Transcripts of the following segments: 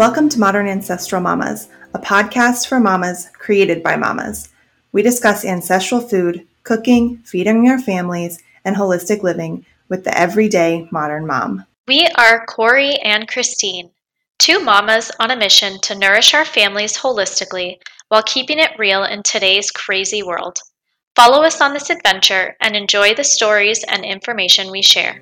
Welcome to Modern Ancestral Mamas, a podcast for mamas created by mamas. We discuss ancestral food, cooking, feeding our families, and holistic living with the everyday modern mom. We are Corey and Christine, two mamas on a mission to nourish our families holistically while keeping it real in today's crazy world. Follow us on this adventure and enjoy the stories and information we share.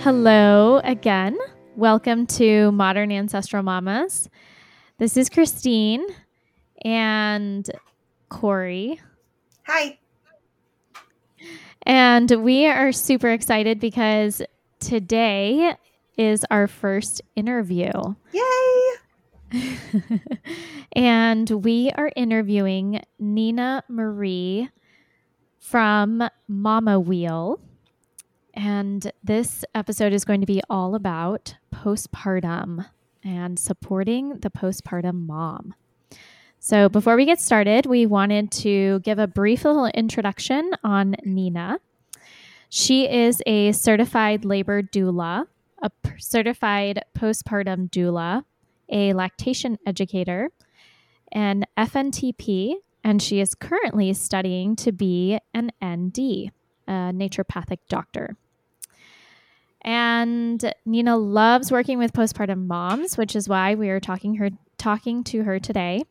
Hello again. Welcome to Modern Ancestral Mamas. This is Christine and Corey. Hi. And we are super excited because today is our first interview. Yay! And we are interviewing Nina Marie from Mama Wheel. And this episode is going to be all about postpartum and supporting the postpartum mom. So before we get started, we wanted to give a brief little introduction on Nina. She is a certified labor doula, a certified postpartum doula, a lactation educator, an FNTP, and she is currently studying to be an ND, a naturopathic doctor. And Nina loves working with postpartum moms, which is why we are talking to her today.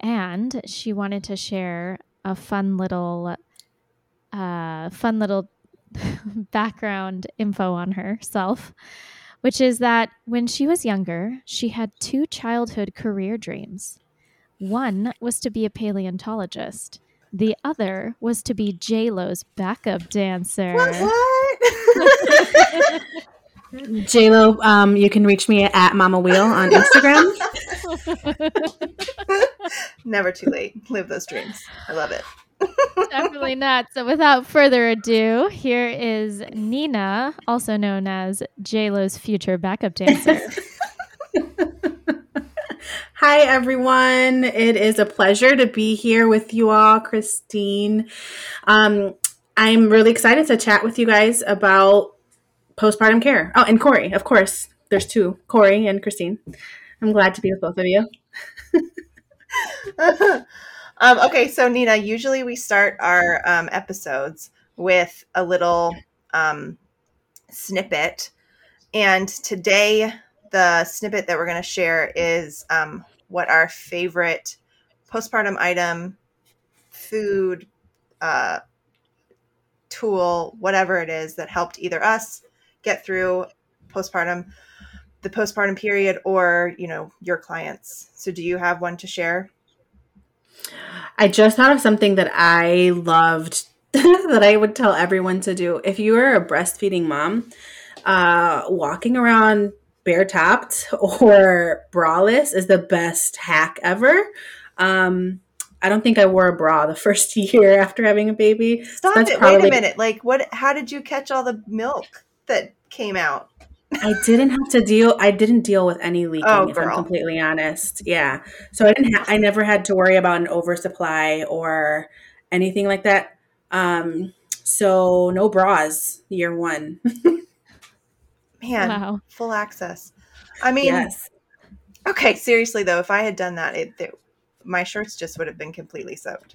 And she wanted to share a fun little background info on herself, which is that when she was younger, she had two childhood career dreams. One was to be a paleontologist. The other was to be J-Lo's backup dancer. What? J-Lo, you can reach me at Mama Wheel on Instagram. Never too late. Live those dreams. I love it. Definitely not. So without further ado, here is Nina, also known as J-Lo's future backup dancer. Hi, everyone. It is a pleasure to be here with you all, Christine. I'm really excited to chat with you guys about postpartum care. Oh, and Corey, of course. There's two, Corey and Christine. I'm glad to be with both of you. Okay, so Nina, usually we start our episodes with a little snippet. And today, the snippet that we're going to share is what our favorite postpartum item, food, tool, whatever it is that helped either us get through the postpartum period, or, you know, your clients. So do you have one to share? I just thought of something that I loved that I would tell everyone to do. If you are a breastfeeding mom, walking around bare-topped or braless is the best hack ever. I don't think I wore a bra the first year after having a baby. Stop so it. Probably... Wait a minute. Like, what? How did you catch all the milk that came out? I didn't deal with any leaking, if I'm completely honest. Yeah. So I never had to worry about an oversupply or anything like that. So no bras year one. Man, wow. Full access. I mean, yes. Okay, seriously though, if I had done that, my shirts just would have been completely soaked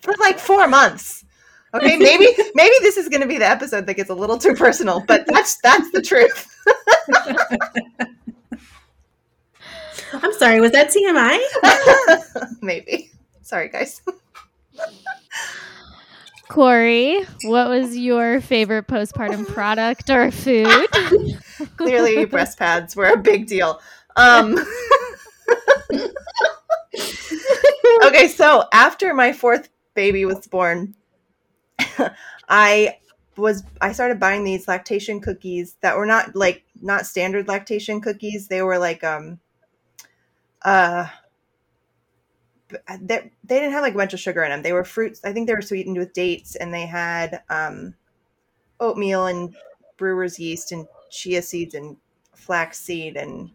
for like 4 months. Okay, maybe this is going to be the episode that gets a little too personal, but that's the truth. I'm sorry, was that TMI? Maybe. Sorry, guys. Corey, what was your favorite postpartum product or food? Clearly, breast pads were a big deal. Okay, so after my fourth baby was born, I started buying these lactation cookies that were not standard lactation cookies. They were like they didn't have like a bunch of sugar in them. They were fruits. I think they were sweetened with dates, and they had oatmeal and brewer's yeast and chia seeds and flax seed and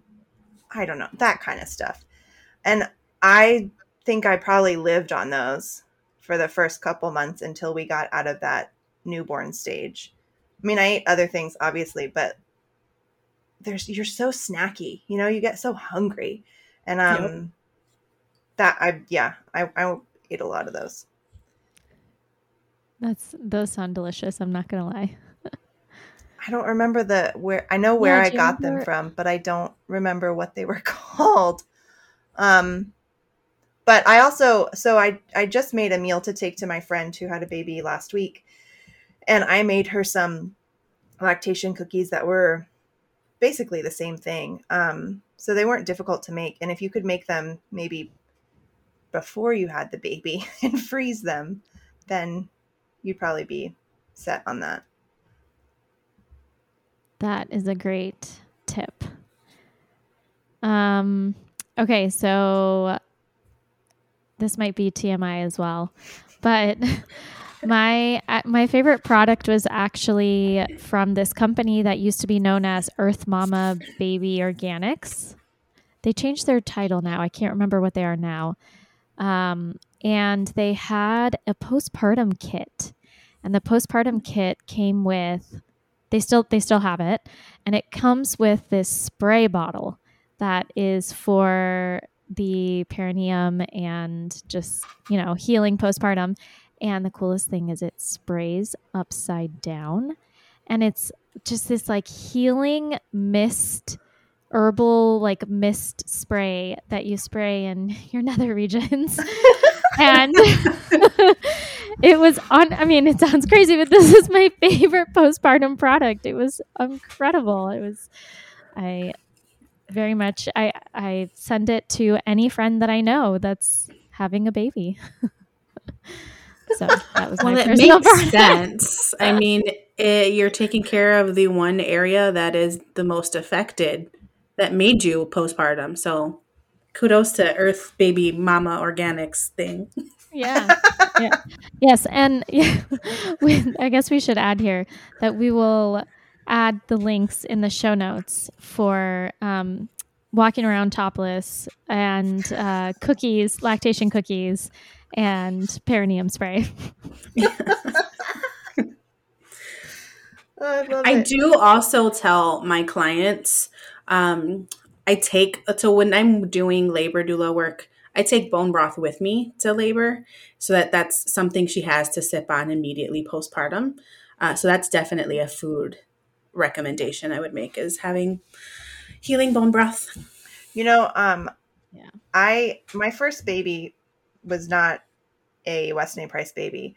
I don't know, that kind of stuff. And I think I probably lived on those for the first couple months until we got out of that newborn stage. I mean, I ate other things, obviously, but you're so snacky, you know, you get so hungry. And yep. I ate a lot of those. Those sound delicious. I'm not going to lie. I don't remember I got them from, but I don't remember what they were called. But I also, I just made a meal to take to my friend who had a baby last week, and I made her some lactation cookies that were basically the same thing. So they weren't difficult to make. And if you could make them maybe before you had the baby and freeze them, then you'd probably be set on that. That is a great tip. Okay, so this might be TMI as well, but my favorite product was actually from this company that used to be known as Earth Mama Baby Organics. They changed their title now. I can't remember what they are now. And they had a postpartum kit, and the postpartum kit came with... They still have it, and it comes with this spray bottle that is for the perineum and just, you know, healing postpartum. And the coolest thing is it sprays upside down, and it's just this like healing mist, herbal like mist spray that you spray in your nether regions. And it was it sounds crazy, but this is my favorite postpartum product. It was incredible. I send it to any friend that I know that's having a baby. So that was my personal product. Well, it makes sense. I mean, you're taking care of the one area that is the most affected that made you postpartum. So kudos to Earth Baby Mama Organics thing. Yeah. Yeah. Yes. And yeah, I guess we should add here that we will add the links in the show notes for walking around topless and cookies, lactation cookies, and perineum spray. I do also tell my clients, so when I'm doing labor doula work, I take bone broth with me to labor, so that's something she has to sip on immediately postpartum. So that's definitely a food recommendation I would make, is having healing bone broth. You know, my first baby was not a Weston A. Price baby,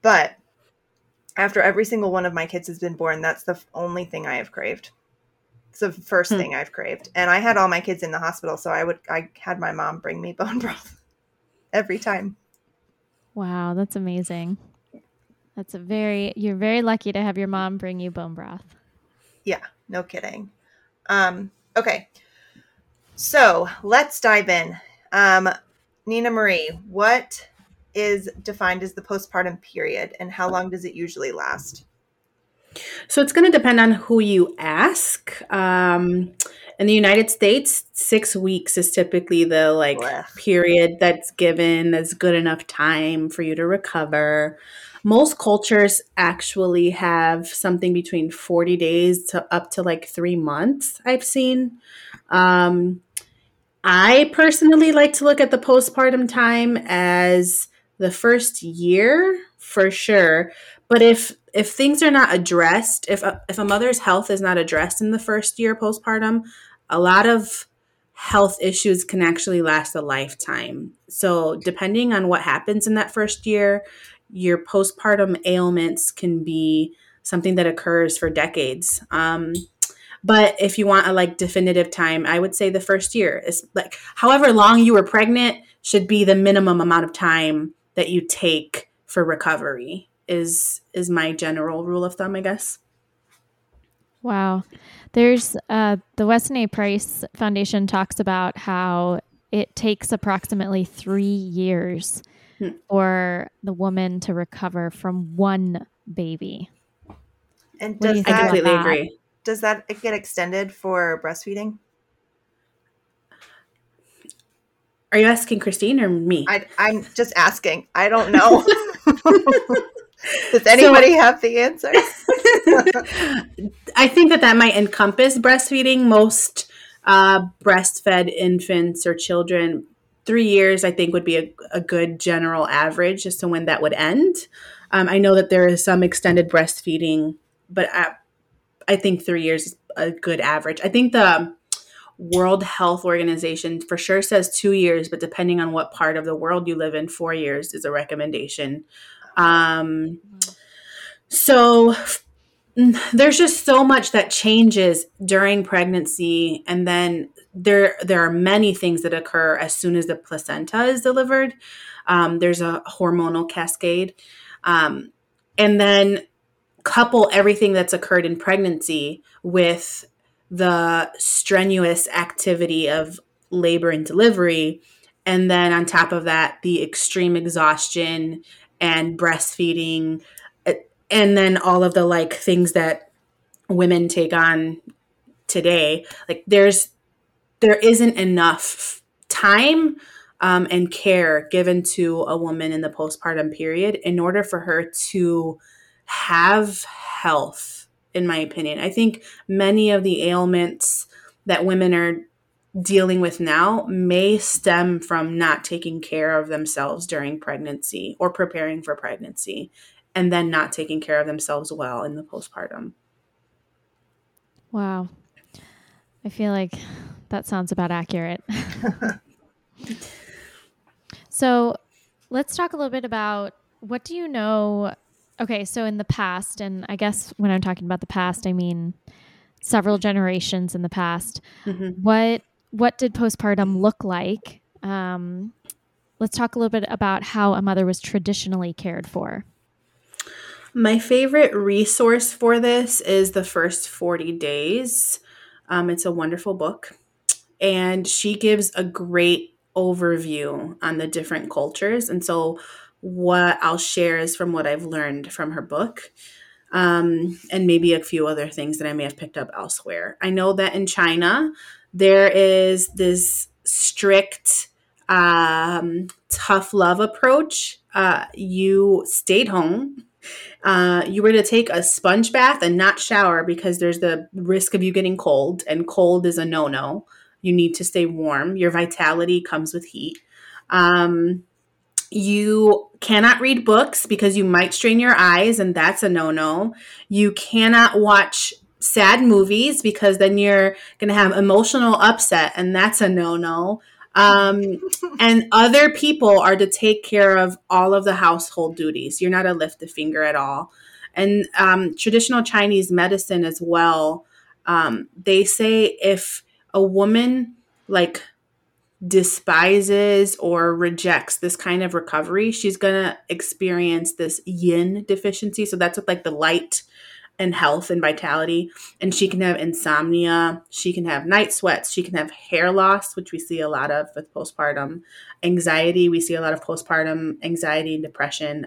but after every single one of my kids has been born, that's the only thing I have craved. It's the first thing I've craved. And I had all my kids in the hospital, so I had my mom bring me bone broth every time. Wow, that's amazing. You're very lucky to have your mom bring you bone broth. Yeah, no kidding. Okay. So let's dive in. Nina Marie, what is defined as the postpartum period, and how long does it usually last? So it's going to depend on who you ask. In the United States, 6 weeks is typically the period that's given. That's good enough time for you to recover. Most cultures actually have something between 40 days to up to 3 months, I've seen. I personally like to look at the postpartum time as the first year for sure. But if things are not addressed, if a mother's health is not addressed in the first year postpartum, a lot of health issues can actually last a lifetime. So depending on what happens in that first year, your postpartum ailments can be something that occurs for decades. But if you want a definitive time, I would say the first year is however long you were pregnant should be the minimum amount of time that you take for recovery is my general rule of thumb, I guess. Wow. There's the Weston A. Price Foundation talks about how it takes approximately 3 years for the woman to recover from one baby. And I completely agree. Does that get extended for breastfeeding? Are you asking Christine or me? I'm just asking. I don't know. Does anybody have the answer? I think that might encompass breastfeeding. Most breastfed infants or children, 3 years, I think, would be a good general average as to when that would end. I know that there is some extended breastfeeding, but I think 3 years is a good average. I think the World Health Organization for sure says 2 years, but depending on what part of the world you live in, 4 years is a recommendation. So there's just so much that changes during pregnancy. And then there are many things that occur as soon as the placenta is delivered. There's a hormonal cascade. And then couple everything that's occurred in pregnancy with the strenuous activity of labor and delivery. And then on top of that, the extreme exhaustion and breastfeeding, and then all of the things that women take on today. There isn't enough time and care given to a woman in the postpartum period in order for her to have health, in my opinion. I think many of the ailments that women are dealing with now may stem from not taking care of themselves during pregnancy or preparing for pregnancy, and then not taking care of themselves well in the postpartum. Wow. I feel like that sounds about accurate. So let's talk a little bit about, what do you know? Okay, so in the past, and I guess when I'm talking about the past, I mean several generations in the past, mm-hmm. What did postpartum look like? Let's talk a little bit about how a mother was traditionally cared for. My favorite resource for this is The First 40 Days. It's a wonderful book, and she gives a great overview on the different cultures. And so what I'll share is from what I've learned from her book, and maybe a few other things that I may have picked up elsewhere. I know that in China, there is this strict, tough love approach. You stayed home. You were to take a sponge bath and not shower because there's the risk of you getting cold, and cold is a no-no. You need to stay warm. Your vitality comes with heat. You cannot read books because you might strain your eyes, and that's a no-no. You cannot watch sad movies because then you're going to have emotional upset, and that's a no-no. And other people are to take care of all of the household duties. You're not to lift a finger at all. And traditional Chinese medicine as well, they say if a woman despises or rejects this kind of recovery, she's going to experience this yin deficiency. So that's with the light and health and vitality. And she can have insomnia. She can have night sweats. She can have hair loss, which we see a lot of with postpartum anxiety. We see a lot of postpartum anxiety and depression,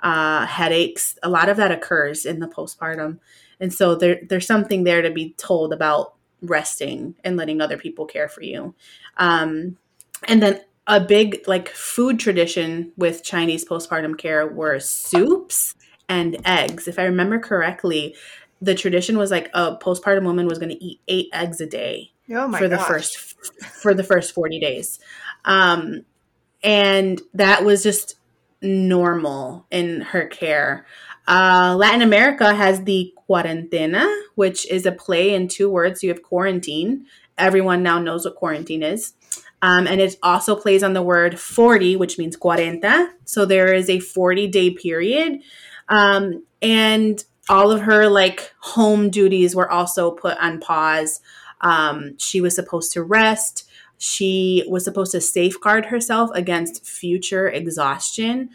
headaches. A lot of that occurs in the postpartum. And so there's something there to be told about resting and letting other people care for you. And then a big food tradition with Chinese postpartum care were soups and eggs. If I remember correctly, the tradition was a postpartum woman was going to eat 8 eggs a day for the first 40 days. And that was just normal in her care. Latin America has the cuarentena, which is a play in 2 words. You have quarantine. Everyone now knows what quarantine is. And it also plays on the word 40, which means cuarenta. So there is a 40-day period. And all of her home duties were also put on pause. She was supposed to rest. She was supposed to safeguard herself against future exhaustion.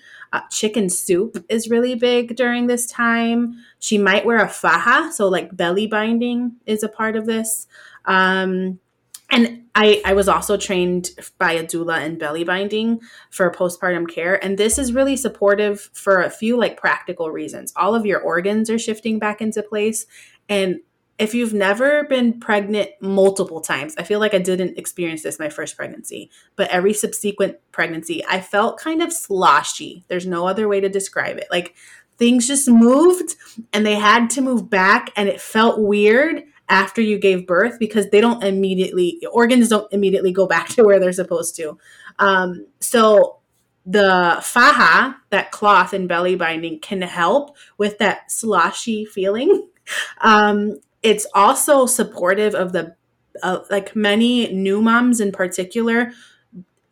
Chicken soup is really big during this time. She might wear a faja. So belly binding is a part of this. And I was also trained by a doula in belly binding for postpartum care. And this is really supportive for a few practical reasons. All of your organs are shifting back into place, and if you've never been pregnant multiple times, I feel like I didn't experience this my first pregnancy, but every subsequent pregnancy, I felt kind of sloshy. There's no other way to describe it. Like things just moved and they had to move back, and it felt weird after you gave birth because they don't immediately, organs don't immediately go back to where they're supposed to. So the faja, that cloth and belly binding, can help with that sloshy feeling. It's also supportive of the, like many new moms in particular,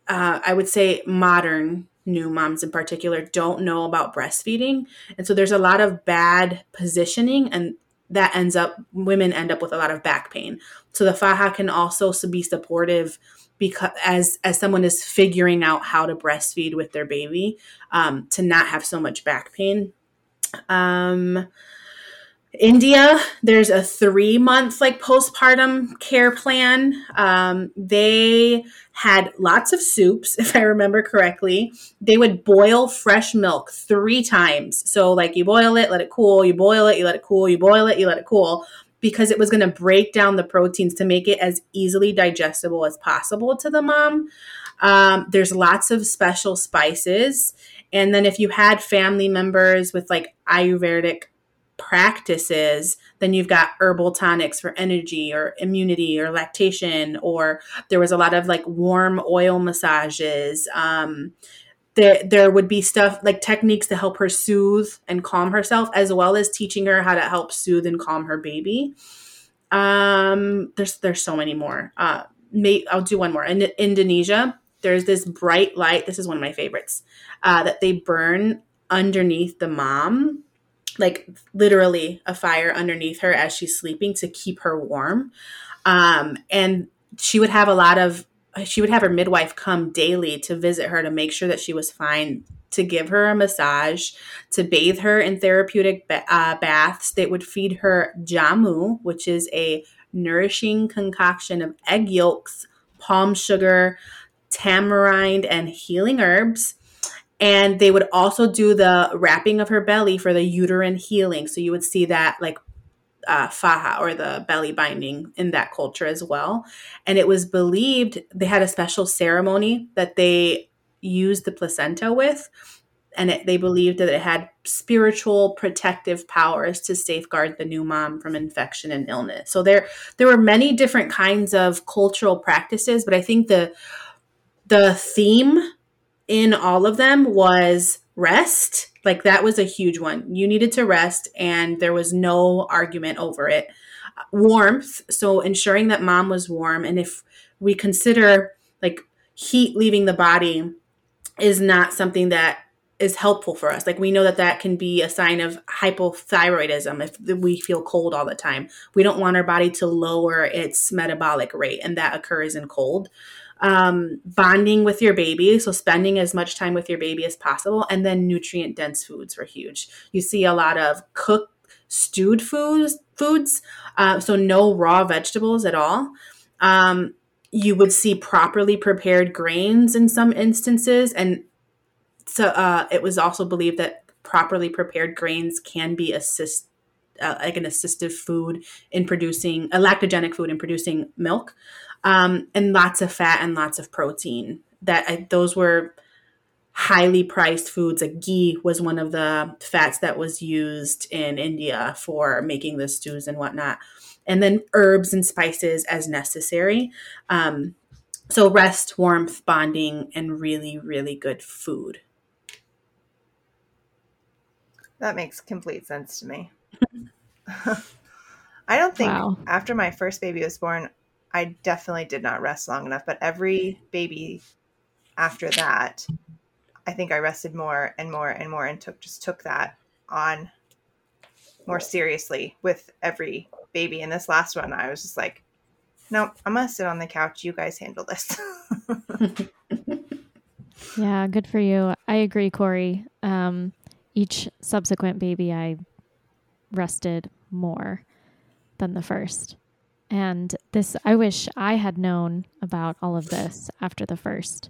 I would say modern new moms in particular, don't know about breastfeeding. And so there's a lot of bad positioning, and that ends up, women end up with a lot of back pain. So the faja can also be supportive because as someone is figuring out how to breastfeed with their baby, to not have so much back pain. India, there's a 3-month like postpartum care plan. They had lots of soups, if I remember correctly. They would boil fresh milk 3 times. So like you boil it, let it cool, you boil it, you let it cool, you boil it, you let it cool, because it was going to break down the proteins to make it as easily digestible as possible to the mom. There's lots of special spices. And then if you had family members with like Ayurvedic practices, then you've got herbal tonics for energy or immunity or lactation, or there was a lot of like warm oil massages. There would be stuff like techniques to help her soothe and calm herself, as well as teaching her how to help soothe and calm her baby. There's so many more. I'll do one more. In Indonesia, there's this bright light. This is one of my favorites, that they burn underneath the mom, like literally a fire underneath her as she's sleeping to keep her warm. And she would have her midwife come daily to visit her to make sure that she was fine, to give her a massage, to bathe her in therapeutic baths. They would feed her jamu, which is a nourishing concoction of egg yolks, palm sugar, tamarind, and healing herbs. And they would also do the wrapping of her belly for the uterine healing. So you would see that like faja or the belly binding in that culture as well. And it was believed, they had a special ceremony that they used the placenta with. And they believed that it had spiritual protective powers to safeguard the new mom from infection and illness. So there were many different kinds of cultural practices, but I think the theme in all of them was rest. Like that was a huge one. You needed to rest, and there was no argument over it. Warmth. So ensuring that mom was warm. And if we consider like heat leaving the body is not something that is helpful for us. Like we know that can be a sign of hypothyroidism. If we feel cold all the time, we don't want our body to lower its metabolic rate. And that occurs in cold. Bonding with your baby. So spending as much time with your baby as possible. And then nutrient dense foods were huge. You see a lot of cooked, stewed foods. So no raw vegetables at all. You would see properly prepared grains in some instances. And so it was also believed that properly prepared grains can be an assistive food in producing a lactogenic food in producing milk. And lots of fat and lots of protein. Those were highly priced foods. Like ghee was one of the fats that was used in India for making the stews and whatnot. And then herbs and spices as necessary. So rest, warmth, bonding, and really, really good food. That makes complete sense to me. I don't think after my first baby was born, I definitely did not rest long enough, but every baby after that, I think I rested more and more and more and took that on more seriously with every baby. And this last one, I was just like, no, I'm going to sit on the couch. You guys handle this. Yeah, good for you. I agree, Corey. Each subsequent baby, I rested more than the first. And this, I wish I had known about all of this after the first.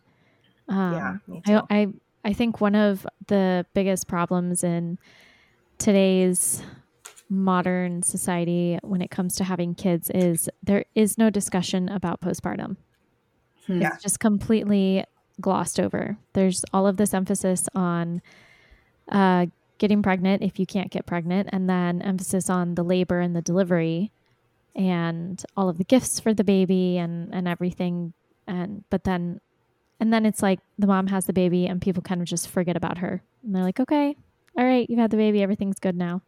Yeah, me too. I think one of the biggest problems in today's modern society when it comes to having kids is there is no discussion about postpartum. Yeah. It's just completely glossed over. There's all of this emphasis on getting pregnant if you can't get pregnant, and then emphasis on the labor and the delivery and all of the gifts for the baby and everything. But then it's like the mom has the baby and people kind of just forget about her. And they're like, okay, all right, you've had the baby. Everything's good now.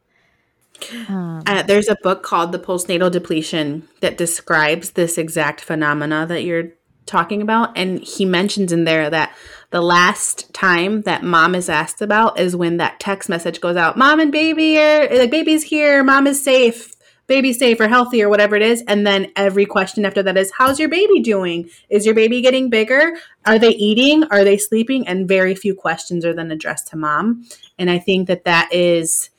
There's a book called The Postnatal Depletion that describes this exact phenomena that you're talking about. And he mentions in there that the last time that mom is asked about is when that text message goes out, mom and baby are like, baby's here, mom is safe, baby's safe or healthy or whatever it is. And then every question after that is, how's your baby doing? Is your baby getting bigger? Are they eating? Are they sleeping? And very few questions are then addressed to mom. And I think that that is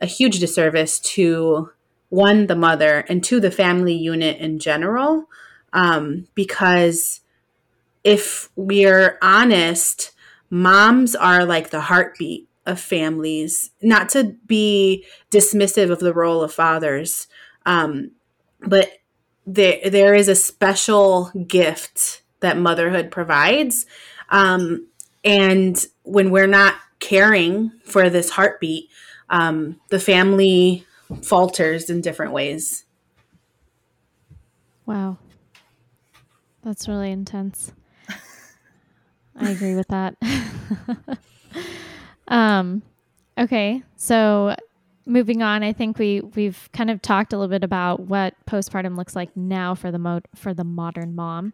a huge disservice to, one, the mother, and two, the family unit in general, because if we're honest, moms are like the heartbeat of families, not to be dismissive of the role of fathers, but there is a special gift that motherhood provides. And when we're not caring for this heartbeat, the family falters in different ways. Wow. That's really intense. I agree with that. Okay. So moving on, I think we've kind of talked a little bit about what postpartum looks like now for the modern mom.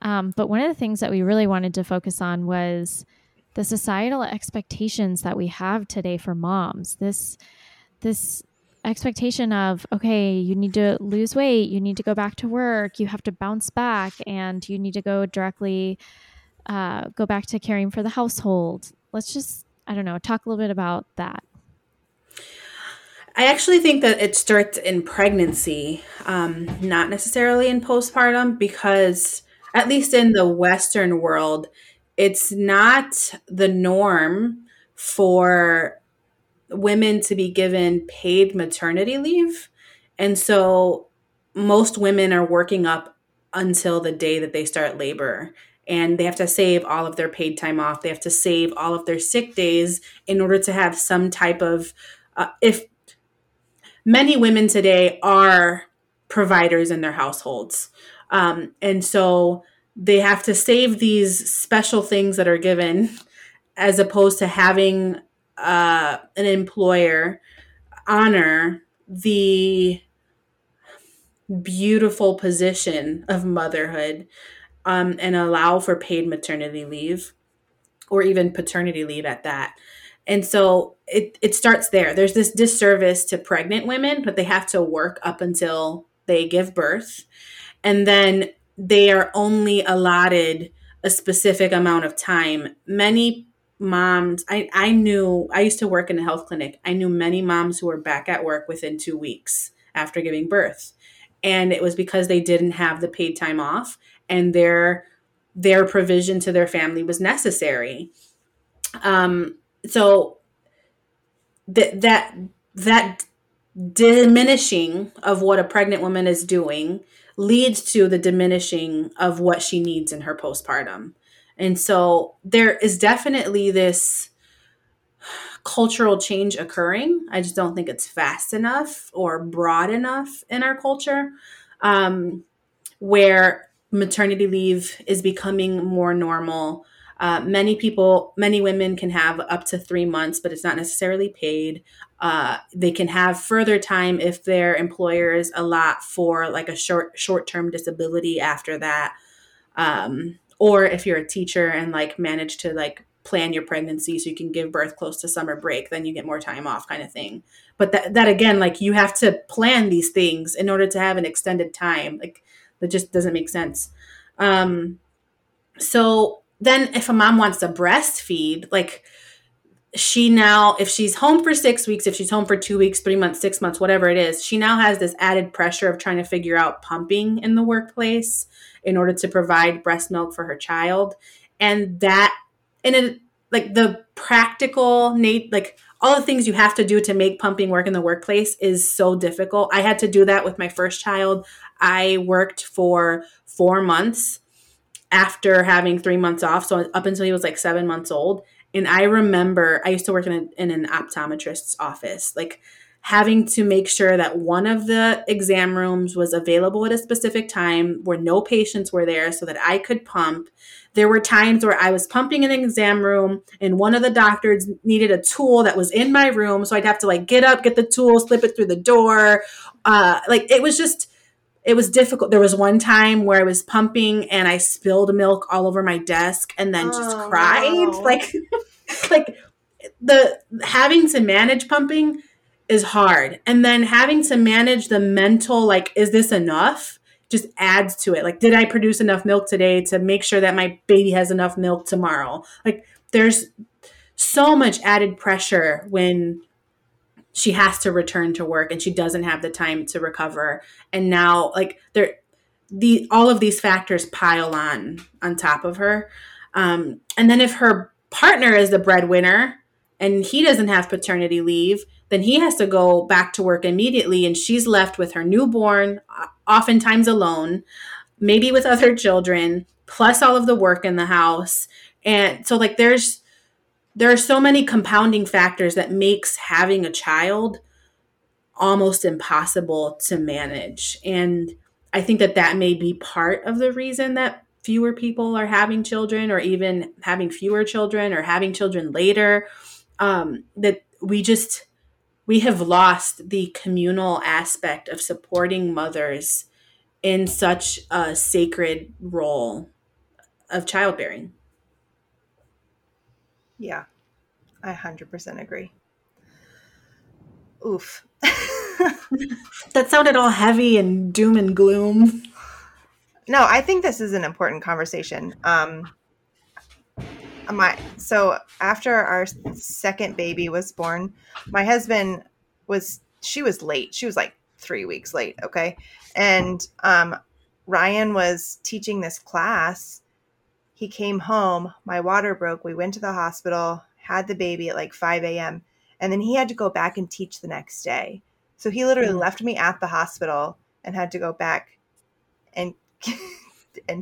But one of the things that we really wanted to focus on was the societal expectations that we have today for moms, this expectation of, okay, you need to lose weight, you need to go back to work, you have to bounce back, and you need to go directly, go back to caring for the household. Let's just, I don't know, talk a little bit about that. I actually think that it starts in pregnancy, not necessarily in postpartum, because at least in the Western world, it's not the norm for women to be given paid maternity leave. And so most women are working up until the day that they start labor. And they have to save all of their paid time off. They have to save all of their sick days in order to have some type of... if many women today are providers in their households. And so... they have to save these special things that are given as opposed to having an employer honor the beautiful position of motherhood and allow for paid maternity leave or even paternity leave at that. And so it starts there. There's this disservice to pregnant women, but they have to work up until they give birth. And then they are only allotted a specific amount of time. Many moms, I used to work in a health clinic. I knew many moms who were back at work within 2 weeks after giving birth. And it was because they didn't have the paid time off and their provision to their family was necessary. So that diminishing of what a pregnant woman is doing leads to the diminishing of what she needs in her postpartum. And so there is definitely this cultural change occurring. I just don't think it's fast enough or broad enough in our culture, where maternity leave is becoming more normal. Many women can have up to 3 months, but it's not necessarily paid. They can have further time if their employers allot for like a short-term disability after that. Or if you're a teacher and like manage to like plan your pregnancy so you can give birth close to summer break, then you get more time off kind of thing. But that again, like you have to plan these things in order to have an extended time. Like that just doesn't make sense. So then if a mom wants to breastfeed, like she now, if she's home for 6 weeks, if she's home for 2 weeks, 3 months, 6 months, whatever it is, she now has this added pressure of trying to figure out pumping in the workplace in order to provide breast milk for her child. And that in like the practical, like all the things you have to do to make pumping work in the workplace is so difficult. I had to do that with my first child. I worked for 4 months after having 3 months off. So up until he was like 7 months old. And I remember I used to work in an optometrist's office, like having to make sure that one of the exam rooms was available at a specific time where no patients were there so that I could pump. There were times where I was pumping in an exam room and one of the doctors needed a tool that was in my room. So I'd have to like get up, get the tool, slip it through the door. Like it was just, it was difficult. There was one time where I was pumping and I spilled milk all over my desk and then just cried. Wow. Like the having to manage pumping is hard. And then having to manage the mental, like, is this enough? Just adds to it. Like, did I produce enough milk today to make sure that my baby has enough milk tomorrow? Like, there's so much added pressure when she has to return to work and she doesn't have the time to recover. And now, like, all of these factors pile on top of her. And then if her partner is the breadwinner and he doesn't have paternity leave, then he has to go back to work immediately, and she's left with her newborn, oftentimes alone, maybe with other children, plus all of the work in the house. And so, like, there are so many compounding factors that makes having a child almost impossible to manage. And I think that may be part of the reason that fewer people are having children, or even having fewer children, or having children later, that we have lost the communal aspect of supporting mothers in such a sacred role of childbearing. Yeah, I 100% agree. Oof. That sounded all heavy and doom and gloom. No, I think this is an important conversation. So after our second baby was born, my husband she was late. She was like 3 weeks late. Okay. And, Ryan was teaching this class. He came home, my water broke. We went to the hospital, had the baby at like 5 a.m. and then he had to go back and teach the next day. So he literally left me at the hospital and had to go back and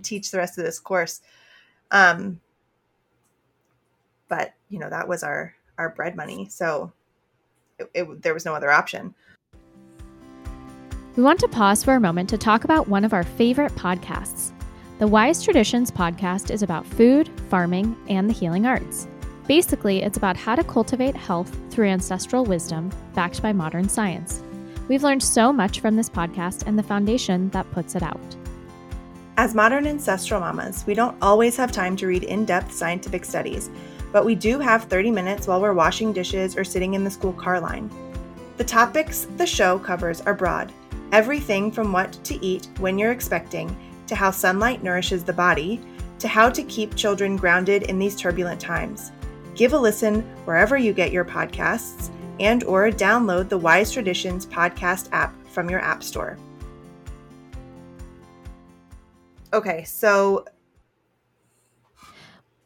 teach the rest of this course. But, you know, that was our bread money. So there was no other option. We want to pause for a moment to talk about one of our favorite podcasts. The Wise Traditions podcast is about food, farming, and the healing arts. Basically, it's about how to cultivate health through ancestral wisdom backed by modern science. We've learned so much from this podcast and the foundation that puts it out. As modern ancestral mamas, we don't always have time to read in-depth scientific studies, but we do have 30 minutes while we're washing dishes or sitting in the school car line. The topics the show covers are broad, everything from what to eat when you're expecting, to how sunlight nourishes the body, to how to keep children grounded in these turbulent times. Give a listen wherever you get your podcasts and or download the Wise Traditions podcast app from your app store. Okay, so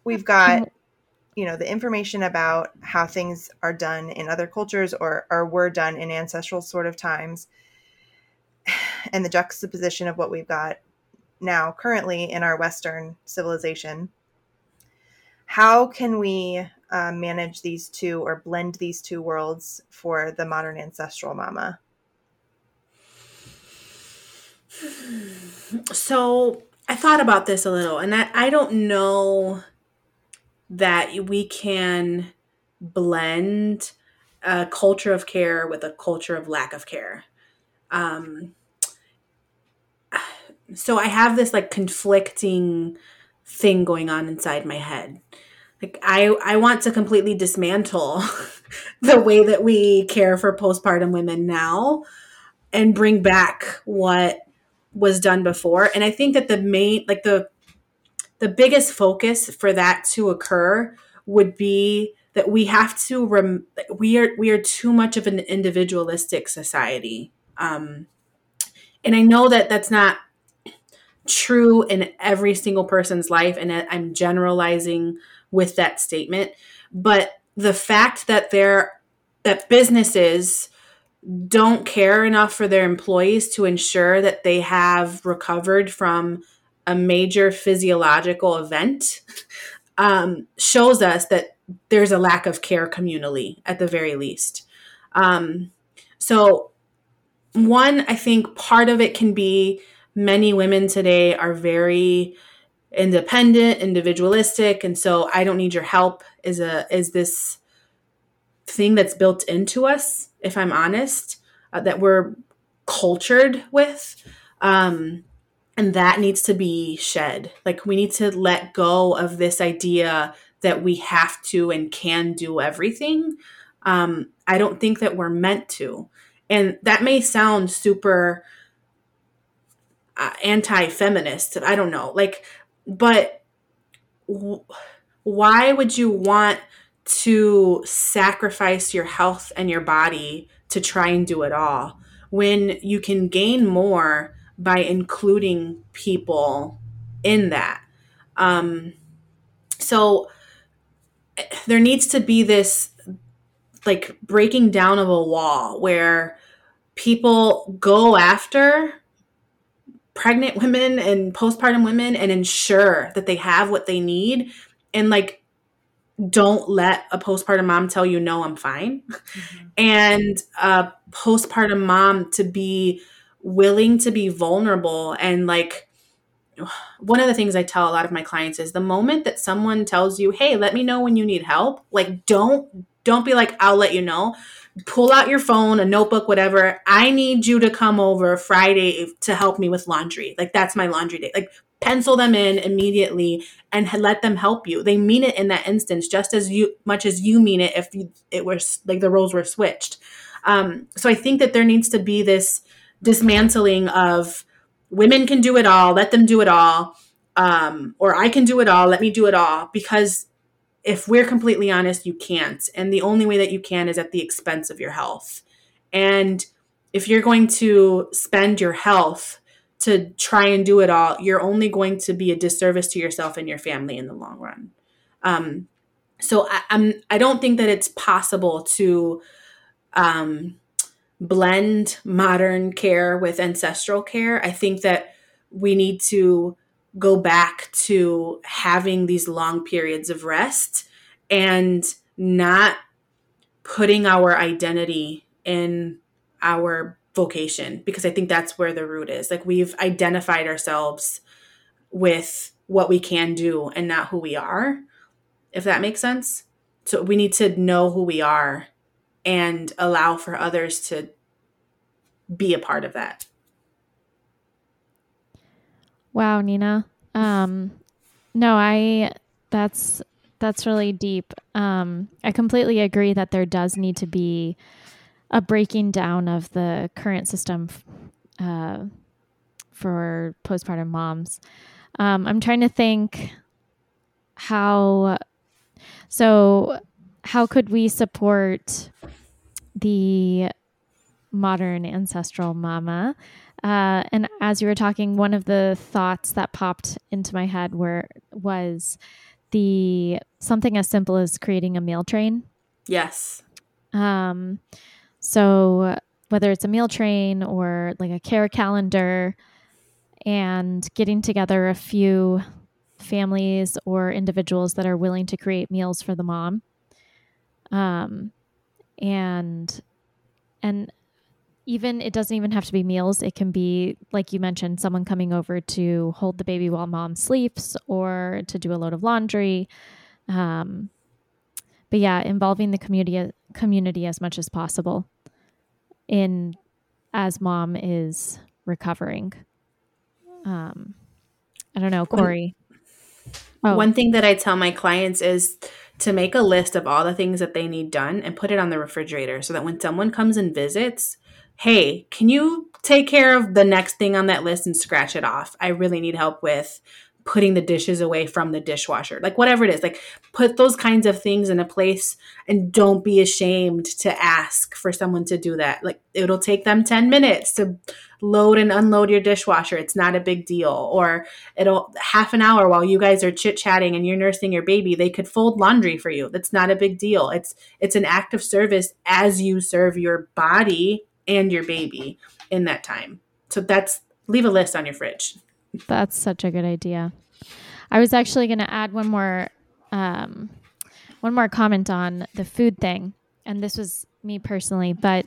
we've got, you know, the information about how things are done in other cultures or were done in ancestral sort of times, and the juxtaposition of what we've got now currently in our Western civilization. How can we manage these two or blend these two worlds for the modern ancestral mama? So I thought about this a little, and I don't know that we can blend a culture of care with a culture of lack of care. So I have this like conflicting thing going on inside my head. Like I want to completely dismantle the way that we care for postpartum women now and bring back what was done before. And I think that the biggest focus for that to occur would be that we have to we are too much of an individualistic society, and I know that that's not true in every single person's life, and I'm generalizing with that statement. But the fact that businesses don't care enough for their employees to ensure that they have recovered from a major physiological event shows us that there's a lack of care communally, at the very least. So one, I think part of it can be many women today are very independent, individualistic. And so I don't need your help is this thing that's built into us, if I'm honest, that we're cultured with. And that needs to be shed. Like, we need to let go of this idea that we have to and can do everything. I don't think that we're meant to. And that may sound super anti-feminist. I don't know. But why would you want to sacrifice your health and your body to try and do it all when you can gain more by including people in that? So there needs to be this breaking down of a wall where people go after pregnant women and postpartum women and ensure that they have what they need, and don't let a postpartum mom tell you, no, I'm fine. Mm-hmm. And a postpartum mom to be willing to be vulnerable. And one of the things I tell a lot of my clients is the moment that someone tells you, hey, let me know when you need help, don't be like, I'll let you know. Pull out your phone, a notebook, whatever. I need you to come over Friday to help me with laundry. That's my laundry day. Pencil them in immediately and let them help you. They mean it in that instance just as much as you mean it if the roles were switched. So I think that there needs to be this dismantling of women can do it all, let them do it all, or I can do it all, let me do it all. Because if we're completely honest, you can't. And the only way that you can is at the expense of your health. And if you're going to spend your health to try and do it all, you're only going to be a disservice to yourself and your family in the long run. So I don't think that it's possible to blend modern care with ancestral care. I think that we need to go back to having these long periods of rest and not putting our identity in our vocation, because I think that's where the root is. We've identified ourselves with what we can do and not who we are, if that makes sense. So we need to know who we are and allow for others to be a part of that. Wow, Nina. That's really deep. I completely agree that there does need to be a breaking down of the current system for postpartum moms. I'm trying to think how could we support the modern ancestral mama? And as you were talking, one of the thoughts that popped into my head was something as simple as creating a meal train. Yes. So whether it's a meal train or a care calendar, and getting together a few families or individuals that are willing to create meals for the mom. And even it doesn't even have to be meals. It can be, like you mentioned, someone coming over to hold the baby while mom sleeps or to do a load of laundry. But yeah, involving the community as much as possible as mom is recovering. I don't know, Corey. One thing that I tell my clients is to make a list of all the things that they need done and put it on the refrigerator so that when someone comes and visits, hey, can you take care of the next thing on that list and scratch it off? I really need help with putting the dishes away from the dishwasher, like whatever it is, like put those kinds of things in a place and don't be ashamed to ask for someone to do that. Like it'll take them 10 minutes to load and unload your dishwasher. It's not a big deal. Or it'll half an hour while you guys are chit chatting and you're nursing your baby, they could fold laundry for you. That's not a big deal. It's an act of service as you serve your body and your baby in that time. So that's, leave a list on your fridge. That's such a good idea. I was actually going to add one more comment on the food thing. And this was me personally, but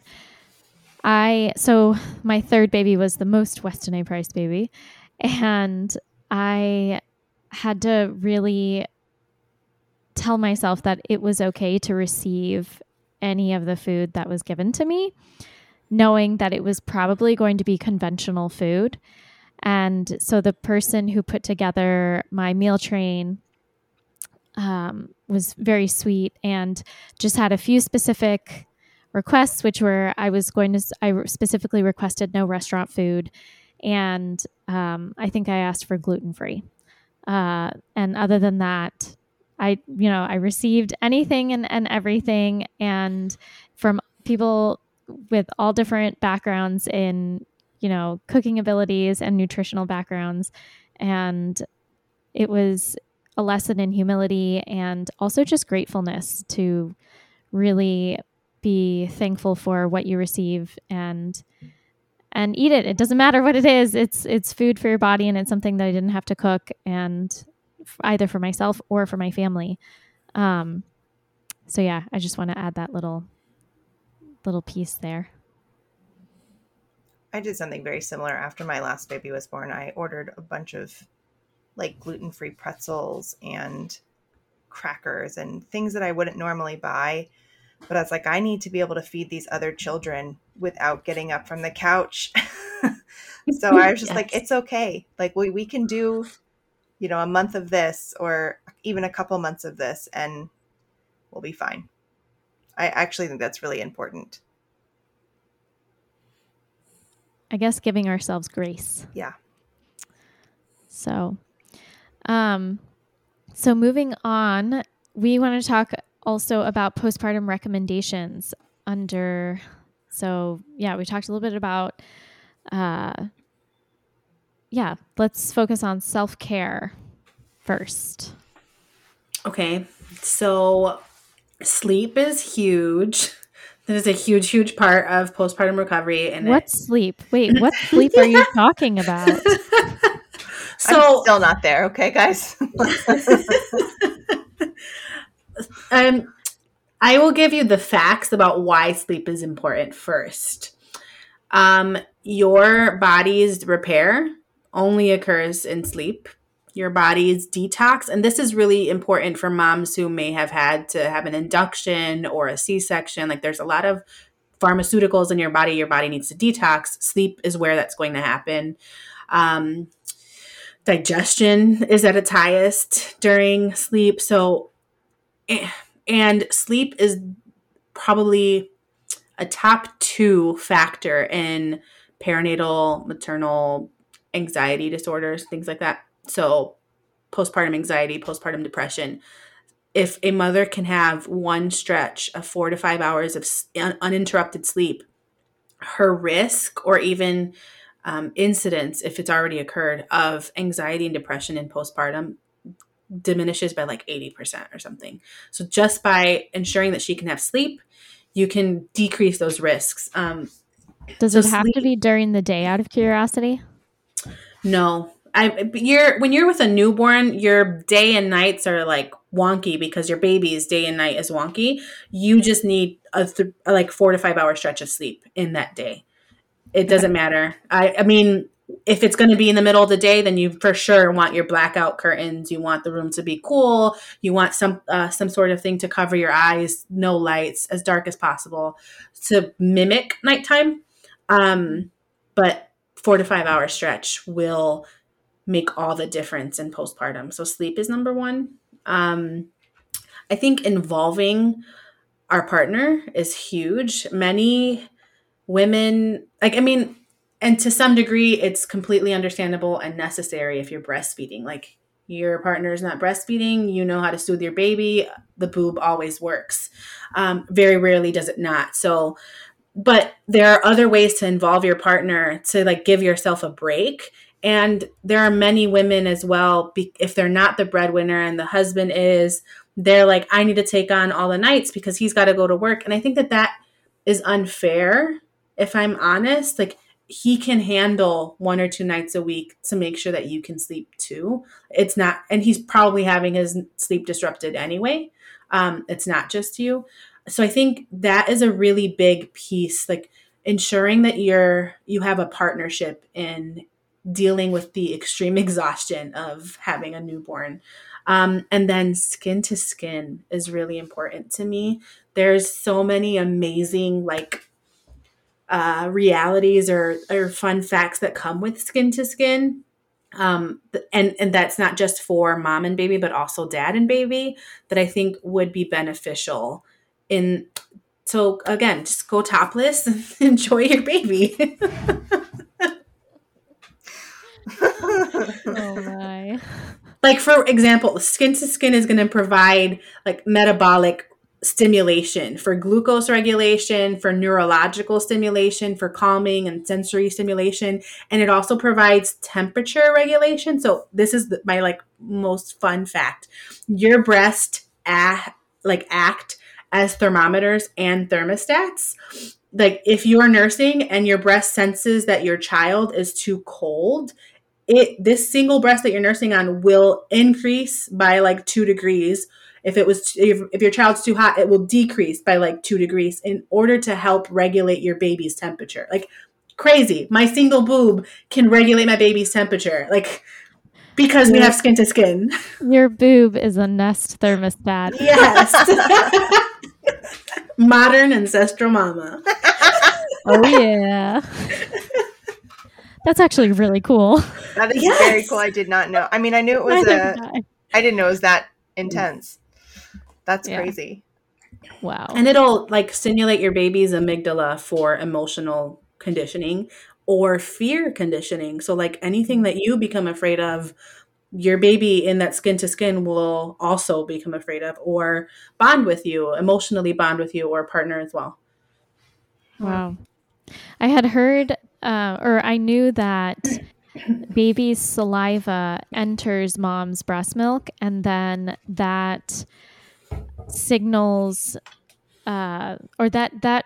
so my third baby was the most Weston A. Price baby. And I had to really tell myself that it was okay to receive any of the food that was given to me, knowing that it was probably going to be conventional food. And so the person who put together my meal train was very sweet and just had a few specific requests, which were I specifically requested no restaurant food. And I think I asked for gluten-free. And other than that, I received anything and everything, and from people with all different backgrounds in cooking abilities and nutritional backgrounds. And it was a lesson in humility and also just gratefulness to really be thankful for what you receive and eat it. It doesn't matter what it is. It's food for your body, and it's something that I didn't have to cook, and either for myself or for my family. So yeah, I just want to add that little piece there. I did something very similar after my last baby was born. I ordered a bunch of like gluten-free pretzels and crackers and things that I wouldn't normally buy. But I was like, I need to be able to feed these other children without getting up from the couch. So I was just like, it's okay. Like we can do, a month of this or even a couple months of this and we'll be fine. I actually think that's really important. I guess giving ourselves grace. Yeah. So, so moving on, we want to talk also about postpartum recommendations we talked a little bit about, let's focus on self-care first. Okay. So sleep is huge. That is a huge, huge part of postpartum recovery. And sleep? Wait, what sleep are you talking about? So, I'm still not there. Okay, guys. I will give you the facts about why sleep is important first. Your body's repair only occurs in sleep. Your body's detox. And this is really important for moms who may have had to have an induction or a C-section. Like there's a lot of pharmaceuticals in your body. Your body needs to detox. Sleep is where that's going to happen. Digestion is at its highest during sleep. So, and sleep is probably a top 2 factor in perinatal, maternal anxiety disorders, things like that. So postpartum anxiety, postpartum depression. If a mother can have one stretch of 4 to 5 hours of uninterrupted sleep, her risk or even incidence, if it's already occurred, of anxiety and depression in postpartum diminishes by like 80% or something. So just by ensuring that she can have sleep, you can decrease those risks. Does it have to be during the day out of curiosity? No. When you're with a newborn, your day and nights are like wonky because your baby's day and night is wonky. You just need a 4 to 5 hour stretch of sleep in that day. It doesn't matter. I mean, if it's going to be in the middle of the day, then you for sure want your blackout curtains. You want the room to be cool. You want some sort of thing to cover your eyes, no lights, as dark as possible to mimic nighttime. But 4 to 5 hour stretch will make all the difference in postpartum. So sleep is number one. I think involving our partner is huge. Many women, and to some degree, it's completely understandable and necessary if you're breastfeeding. Like your partner's not breastfeeding, you know how to soothe your baby. The boob always works. Very rarely does it not. So, but there are other ways to involve your partner to like give yourself a break. And there are many women as well, if they're not the breadwinner and the husband is, they're like, I need to take on all the nights because he's got to go to work. And I think that that is unfair, if I'm honest. Like, he can handle 1 or 2 nights a week to make sure that you can sleep too. It's not, and he's probably having his sleep disrupted anyway. It's not just you. So I think that is a really big piece, like ensuring that you have a partnership in dealing with the extreme exhaustion of having a newborn. And then skin to skin is really important to me. There's so many amazing like realities or fun facts that come with skin to skin. And that's not just for mom and baby, but also dad and baby, that I think would be beneficial. So again, just go topless and enjoy your baby. Oh my. Like, for example, skin to skin is going to provide like metabolic stimulation for glucose regulation, for neurological stimulation, for calming and sensory stimulation. And it also provides temperature regulation. So this is my like most fun fact. Your breasts act as thermometers and thermostats. Like, if you are nursing and your breast senses that your child is too cold, this single breast that you're nursing on will increase by like 2 degrees. If your child's too hot, it will decrease by like 2 degrees in order to help regulate your baby's temperature. Like, crazy. My single boob can regulate my baby's temperature. Like, because we have skin to skin. Your boob is a Nest thermostat. Yes. Modern ancestral mama. Oh, yeah. That's actually really cool. That is very cool. I did not know. I mean, I knew it was I didn't know it was that intense. That's crazy. Wow. And it'll like stimulate your baby's amygdala for emotional conditioning or fear conditioning. So like anything that you become afraid of, your baby in that skin to skin will also become afraid of or bond with you, emotionally bond with you, or partner as well. Wow. I had heard I knew that baby's saliva enters mom's breast milk, and then that signals that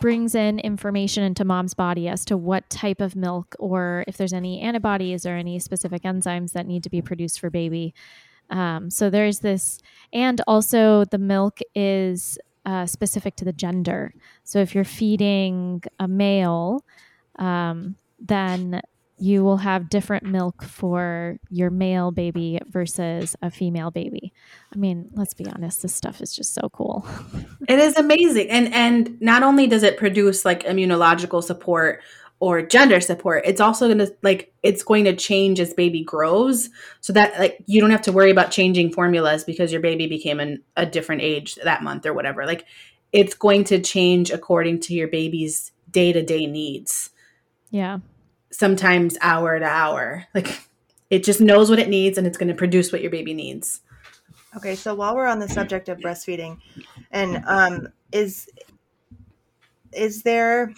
brings in information into mom's body as to what type of milk, or if there's any antibodies or any specific enzymes that need to be produced for baby. So there's this, and also the milk is specific to the gender. So if you're feeding a male, then you will have different milk for your male baby versus a female baby. I mean, let's be honest, this stuff is just so cool. It is amazing. And not only does it produce like immunological support or gender support, it's also going to like, it's going to change as baby grows, so that like you don't have to worry about changing formulas because your baby became a different age that month or whatever. Like, it's going to change according to your baby's day-to-day needs. Yeah. Sometimes hour to hour. Like, it just knows what it needs and it's going to produce what your baby needs. Okay. So while we're on the subject of breastfeeding, and is there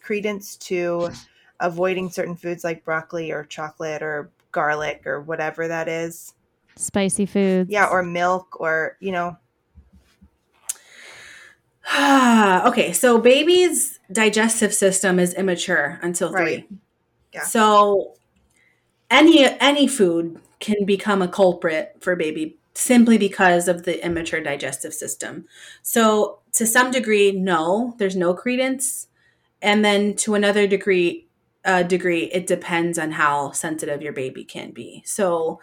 credence to avoiding certain foods like broccoli or chocolate or garlic or whatever that is? Spicy foods. Yeah. Or milk or, you know. Okay, so baby's digestive system is immature until 3. Right. Yeah. So any food can become a culprit for baby simply because of the immature digestive system. So to some degree, no, there's no credence. And then to another degree, it depends on how sensitive your baby can be. So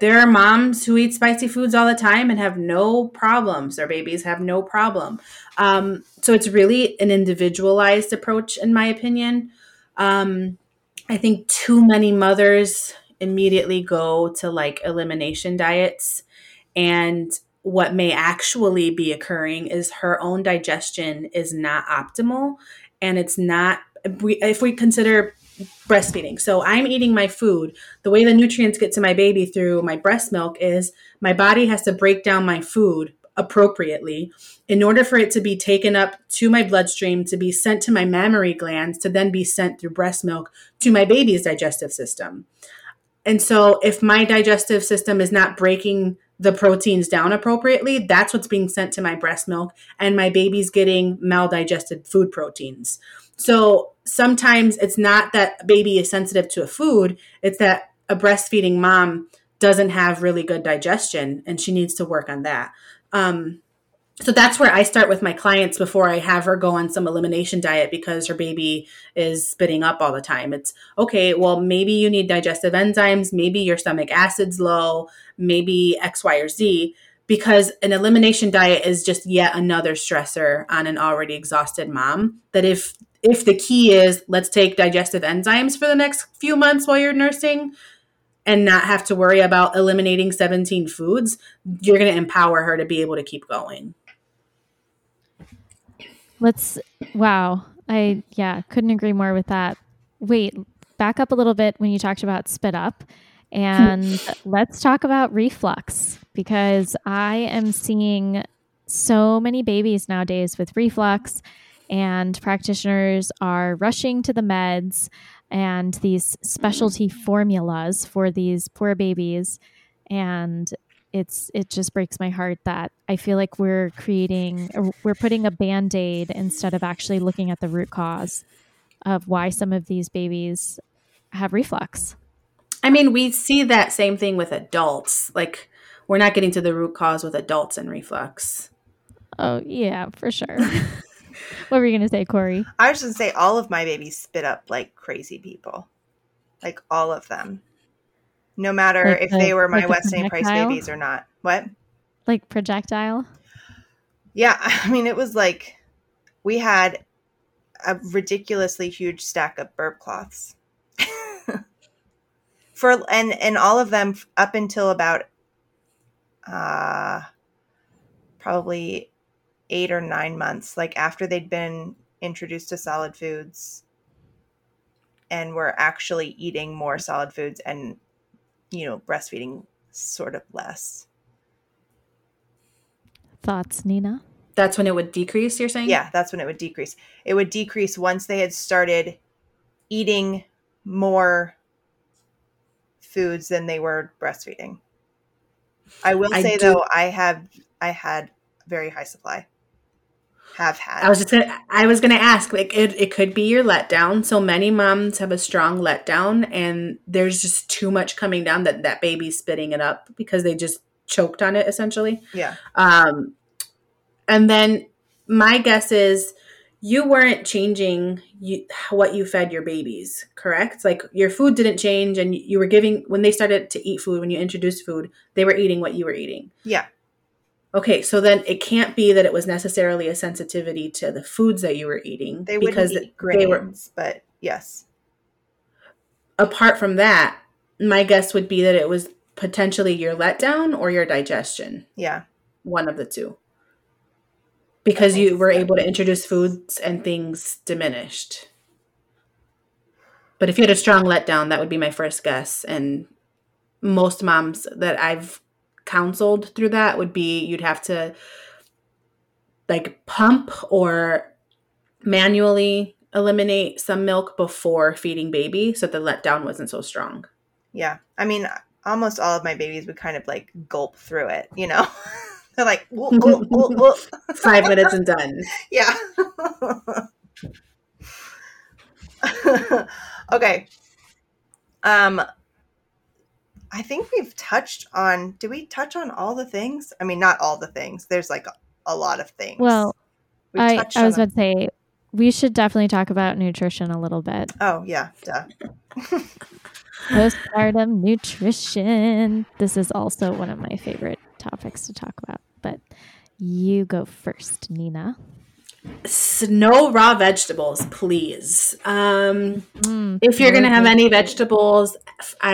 there are moms who eat spicy foods all the time and have no problems. Their babies have no problem. So it's really an individualized approach, in my opinion. I think too many mothers immediately go to like elimination diets, and what may actually be occurring is her own digestion is not optimal, and it's not. If we consider breastfeeding. So I'm eating my food. The way the nutrients get to my baby through my breast milk is my body has to break down my food appropriately in order for it to be taken up to my bloodstream, to be sent to my mammary glands, to then be sent through breast milk to my baby's digestive system. And so if my digestive system is not breaking the proteins down appropriately, that's what's being sent to my breast milk, and my baby's getting maldigested food proteins. So sometimes it's not that a baby is sensitive to a food, it's that a breastfeeding mom doesn't have really good digestion and she needs to work on that. So that's where I start with my clients before I have her go on some elimination diet because her baby is spitting up all the time. It's okay, well, maybe you need digestive enzymes. Maybe your stomach acid's low, maybe X, Y, or Z, because an elimination diet is just yet another stressor on an already exhausted mom. That if the key is let's take digestive enzymes for the next few months while you're nursing and not have to worry about eliminating 17 foods, you're going to empower her to be able to keep going. I couldn't agree more with that. Wait, back up a little bit when you talked about spit up, and let's talk about reflux, because I am seeing so many babies nowadays with reflux, and practitioners are rushing to the meds and these specialty formulas for these poor babies. And it just breaks my heart that I feel like we're putting a Band-Aid instead of actually looking at the root cause of why some of these babies have reflux. I mean, we see that same thing with adults. Like, we're not getting to the root cause with adults and reflux. Oh yeah, for sure. What were you going to say, Corey? I was going to say all of my babies spit up like crazy people, like all of them. No matter if they were my Weston A. Price babies or not. What? Like projectile? Yeah. I mean, it was like we had a ridiculously huge stack of burp cloths. and all of them up until about probably 8 or 9 months, like after they'd been introduced to solid foods and were actually eating more solid foods and breastfeeding sort of less. Thoughts, Nina? That's when it would decrease, you're saying? Yeah, that's when it would decrease. It would decrease once they had started eating more foods than they were breastfeeding. I will say, though, I had very high supply. I was going to ask, like, it could be your letdown. So many moms have a strong letdown, and there's just too much coming down that baby's spitting it up because they just choked on it, essentially. Yeah. And then my guess is you weren't changing what you fed your babies, correct? Like, your food didn't change, and you were when they started to eat food, when you introduced food, they were eating what you were eating. Yeah. Okay, so then it can't be that it was necessarily a sensitivity to the foods that you were eating. They wouldn't eat grains, but yes. Apart from that, my guess would be that it was potentially your letdown or your digestion. Yeah. One of the two. Because you were able to introduce foods and things diminished. But if you had a strong letdown, that would be my first guess. And most moms that I've counseled through that would be you'd have to like pump or manually eliminate some milk before feeding baby so the letdown wasn't so strong. Yeah. I mean, almost all of my babies would kind of like gulp through it, They're like, whoop, whoop, whoop, whoop. 5 minutes and done. Yeah. Okay. I think we've touched on, did we touch on all the things? I mean, not all the things. There's like a lot of things. Well, I was about to say, we should definitely talk about nutrition a little bit. Oh, yeah. Duh. Postpartum nutrition. This is also one of my favorite topics to talk about, but you go first, Nina. No raw vegetables, please. If you're going to have any vegetables,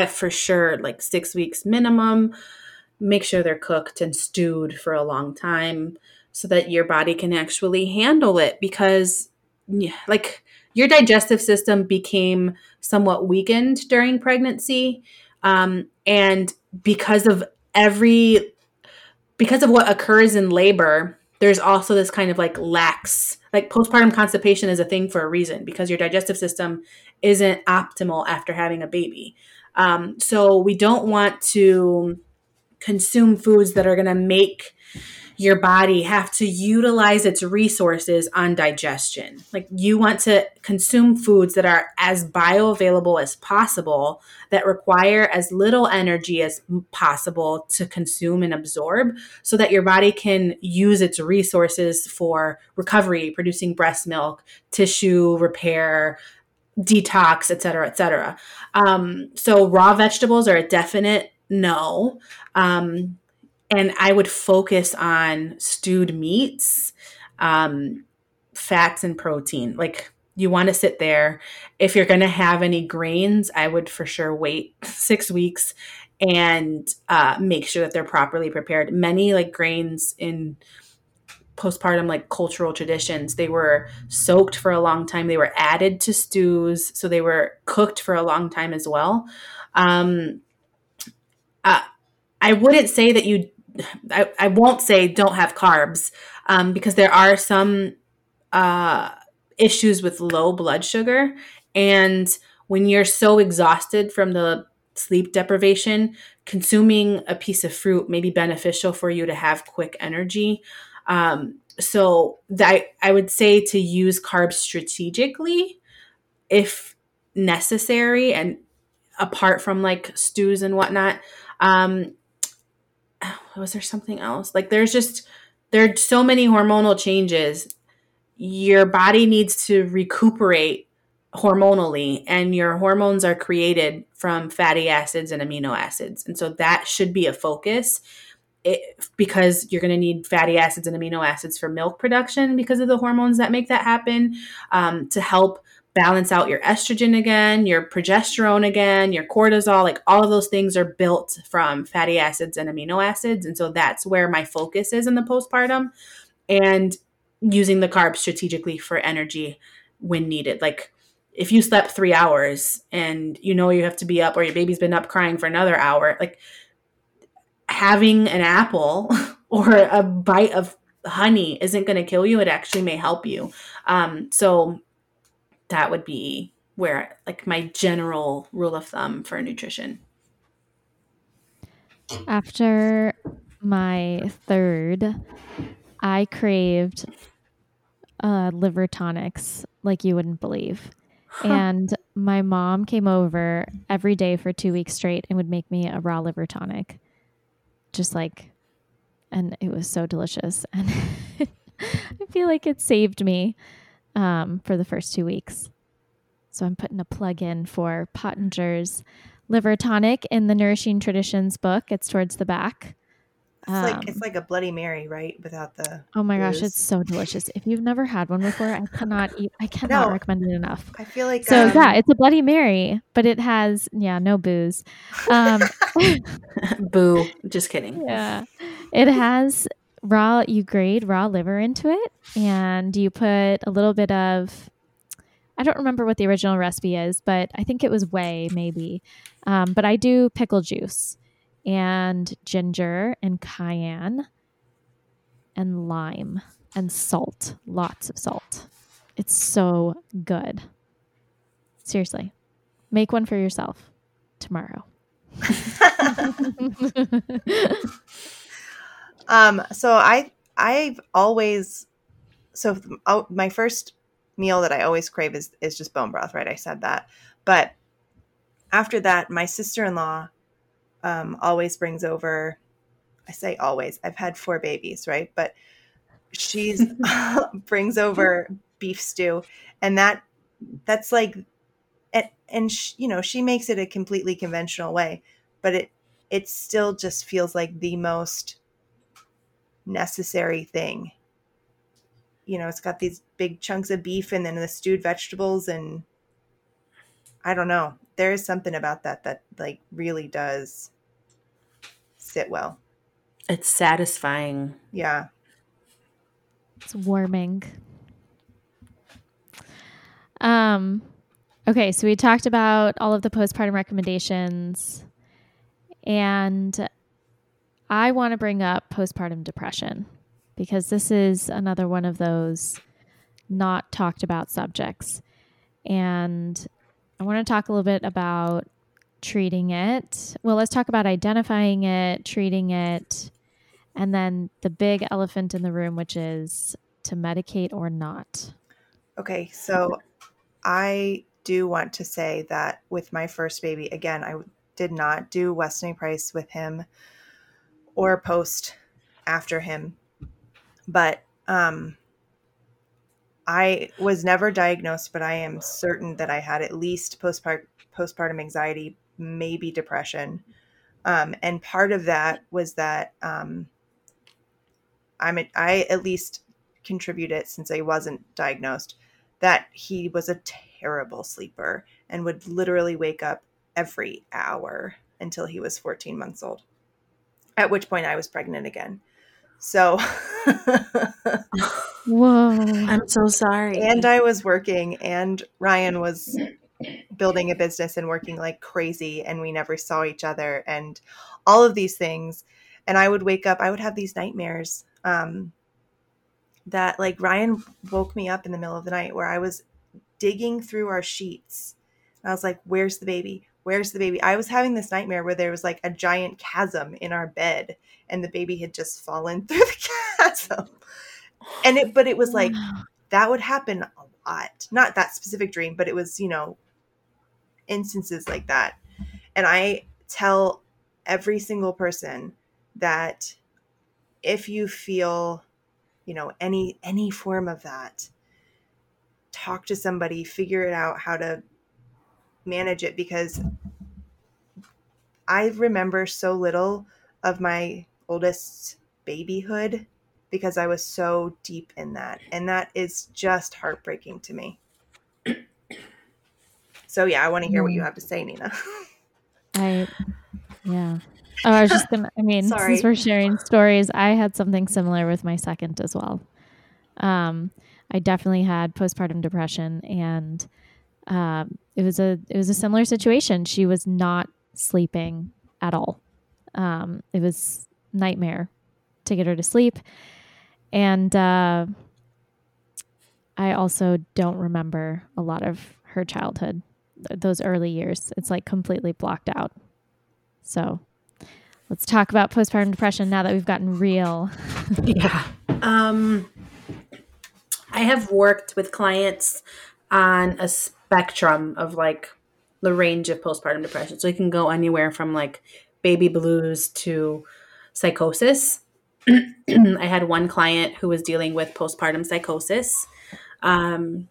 for sure, like 6 weeks minimum, make sure they're cooked and stewed for a long time so that your body can actually handle it. Because like your digestive system became somewhat weakened during pregnancy. And because of what occurs in labor, there's also this kind of like lax, like postpartum constipation is a thing for a reason, because your digestive system isn't optimal after having a baby. So we don't want to consume foods that are going to make your body have to utilize its resources on digestion. Like, you want to consume foods that are as bioavailable as possible, that require as little energy as possible to consume and absorb, so that your body can use its resources for recovery, producing breast milk, tissue repair, detox, et cetera, et cetera. So raw vegetables are a definite no. And I would focus on stewed meats, fats, and protein. Like, you want to sit there. If you're going to have any grains, I would for sure wait 6 weeks and make sure that they're properly prepared. Many like grains in postpartum like cultural traditions, they were soaked for a long time. They were added to stews, so they were cooked for a long time as well. I wouldn't say that you I won't say don't have carbs, because there are some issues with low blood sugar. And when you're so exhausted from the sleep deprivation, consuming a piece of fruit may be beneficial for you to have quick energy. So that I would say to use carbs strategically if necessary, and apart from like stews and whatnot. Was there something else? Like, there are so many hormonal changes. Your body needs to recuperate hormonally, and your hormones are created from fatty acids and amino acids. And so that should be a focus, because you're going to need fatty acids and amino acids for milk production because of the hormones that make that happen, to help balance out your estrogen again, your progesterone again, your cortisol. Like, all of those things are built from fatty acids and amino acids. And so that's where my focus is in the postpartum, and using the carbs strategically for energy when needed. Like, if you slept 3 hours and you know you have to be up, or your baby's been up crying for another hour, like, having an apple or a bite of honey isn't going to kill you. It actually may help you. So that would be where, like, my general rule of thumb for nutrition. After my third, I craved liver tonics like you wouldn't believe. Huh. And my mom came over every day for 2 weeks straight and would make me a raw liver tonic. Just like, and it was so delicious. And I feel like it saved me for the first 2 weeks. So I'm putting a plug in for Pottinger's liver tonic in the Nourishing Traditions book. It's towards the back. It's like a Bloody Mary, right? Without the oh my booze. Gosh, it's so delicious. If you've never had one before, I cannot recommend it enough. I feel like so. Yeah, it's a Bloody Mary, but it has no booze. Boo! Just kidding. Yeah, it has. You grate raw liver into it, and you put a little bit of, I don't remember what the original recipe is, but I think it was whey maybe. But I do pickle juice and ginger and cayenne and lime and salt, lots of salt. It's so good. Seriously, make one for yourself tomorrow. So my first meal that I always crave is just bone broth, right? I said that. But after that, my sister-in-law always brings over, I say always, I've had 4 babies, right? But she's brings over beef stew, and that's like, and she makes it a completely conventional way, but it still just feels like the most necessary thing. It's got these big chunks of beef and then the stewed vegetables, and I don't know, there is something about that like really does sit well. It's satisfying. Yeah, it's warming. Okay, so we talked about all of the postpartum recommendations, and I want to bring up postpartum depression because this is another one of those not talked about subjects. And I want to talk a little bit about treating it. Well, let's talk about identifying it, treating it, and then the big elephant in the room, which is to medicate or not. Okay, so I do want to say that with my first baby, again, I did not do Weston A. Price with him or post after him, but I was never diagnosed, but I am certain that I had at least postpartum anxiety, maybe depression. And part of that was that I at least contribute it, since I wasn't diagnosed, that he was a terrible sleeper and would literally wake up every hour until he was 14 months old, at which point I was pregnant again. So, whoa, I'm so sorry. And I was working, and Ryan was building a business and working like crazy, and we never saw each other and all of these things. And I would wake up, I would have these nightmares, that like Ryan woke me up in the middle of the night where I was digging through our sheets. And I was like, where's the baby? Where's the baby? I was having this nightmare where there was like a giant chasm in our bed and the baby had just fallen through the chasm. But it was like, that would happen a lot. Not that specific dream, but it was, instances like that. And I tell every single person that if you feel, any form of that, talk to somebody, figure it out how to manage it, because I remember so little of my oldest babyhood because I was so deep in that. And that is just heartbreaking to me. So yeah, I want to hear what you have to say, Nina. I was just going to, since we're sharing stories, I had something similar with my second as well. I definitely had postpartum depression, and it was a similar situation. She was not sleeping at all. It was nightmare to get her to sleep. And I also don't remember a lot of her childhood, those early years. It's like completely blocked out. So let's talk about postpartum depression now that we've gotten real. Yeah. I have worked with clients on a spectrum of like the range of postpartum depression. So it can go anywhere from like baby blues to psychosis. I had one client who was dealing with postpartum psychosis. I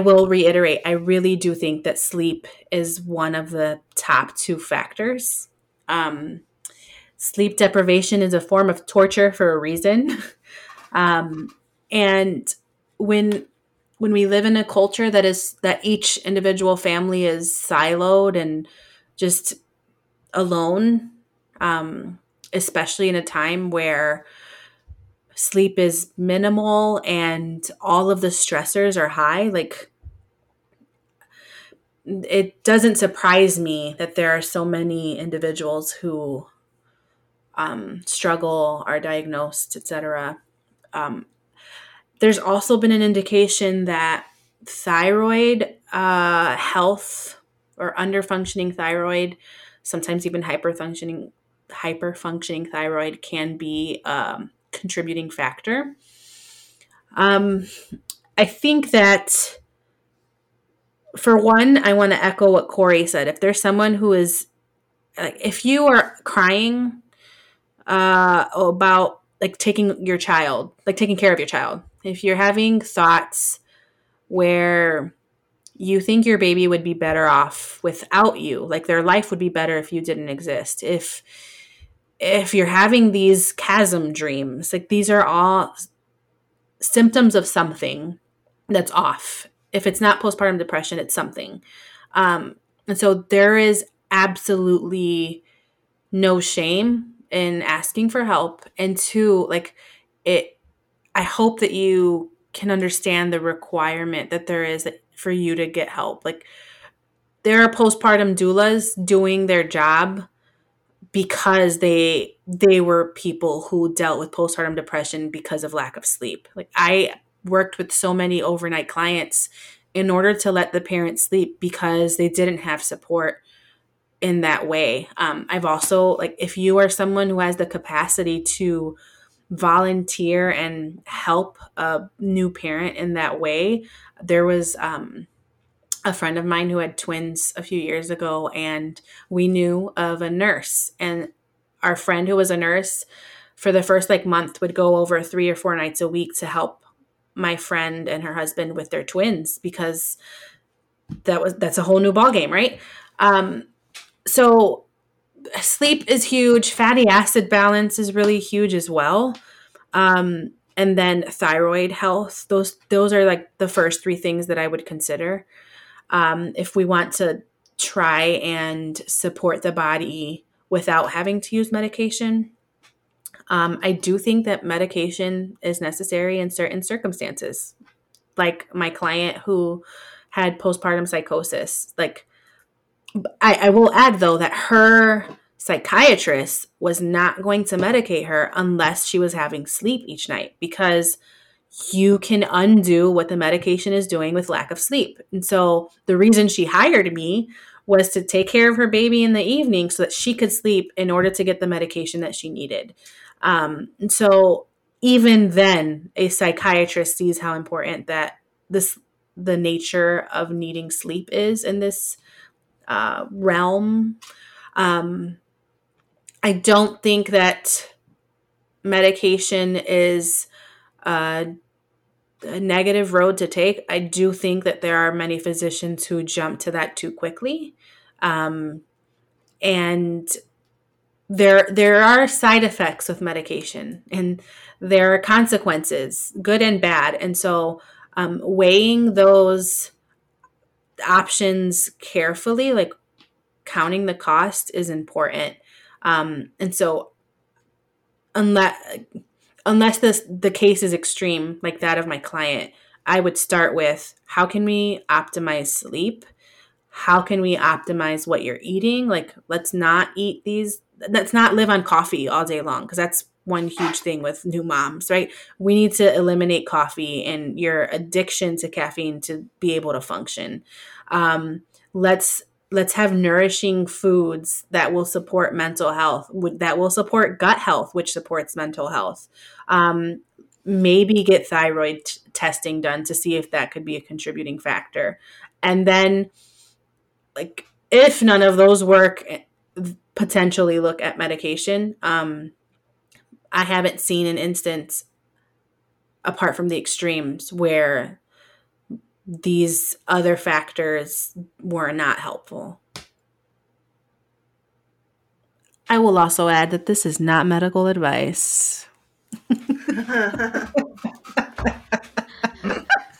will reiterate, I really do think that sleep is one of the top two factors. Sleep deprivation is a form of torture for a reason. And when we live in a culture that each individual family is siloed and just alone, especially in a time where sleep is minimal and all of the stressors are high, like it doesn't surprise me that there are so many individuals who struggle, are diagnosed, etc. There's also been an indication that thyroid health or underfunctioning thyroid, sometimes even hyperfunctioning thyroid, can be a contributing factor. I think that, for one, I want to echo what Corey said. If there's someone who is, like, if you are crying about like taking care of your child, if you're having thoughts where you think your baby would be better off without you, like their life would be better if you didn't exist, if you're having these chasm dreams, like these are all symptoms of something that's off. If it's not postpartum depression, it's something. And so there is absolutely no shame in asking for help. And two, like I hope that you can understand the requirement that there is for you to get help. Like, there are postpartum doulas doing their job because they were people who dealt with postpartum depression because of lack of sleep. Like, I worked with so many overnight clients in order to let the parents sleep because they didn't have support in that way. I've also, like, if you are someone who has the capacity to volunteer and help a new parent in that way, there was a friend of mine who had twins a few years ago, and we knew of a nurse, and our friend who was a nurse for the first month would go over 3 or 4 nights a week to help my friend and her husband with their twins, because that's a whole new ballgame, right? So sleep is huge. Fatty acid balance is really huge as well. And then thyroid health. Those are the first 3 things that I would consider. If we want to try and support the body without having to use medication. I do think that medication is necessary in certain circumstances. Like my client who had postpartum psychosis. I will add, though, that her psychiatrist was not going to medicate her unless she was having sleep each night, because you can undo what the medication is doing with lack of sleep. And so the reason she hired me was to take care of her baby in the evening so that she could sleep in order to get the medication that she needed. And so even then, a psychiatrist sees how important that the nature of needing sleep is in this realm. I don't think that medication is a negative road to take. I do think that there are many physicians who jump to that too quickly. And there are side effects with medication, and there are consequences, good and bad. And so weighing those options carefully, counting the cost, is important. And so unless the case is extreme, like that of my client, I would start with, how can we optimize sleep? How can we optimize what you're eating? Let's not live on coffee all day long, because that's one huge thing with new moms, right? We need to eliminate coffee and your addiction to caffeine to be able to function. Let's have nourishing foods that will support mental health, that will support gut health, which supports mental health. Maybe get thyroid testing done to see if that could be a contributing factor. And then, if none of those work, potentially look at medication. I haven't seen an instance, apart from the extremes, where these other factors were not helpful. I will also add that this is not medical advice.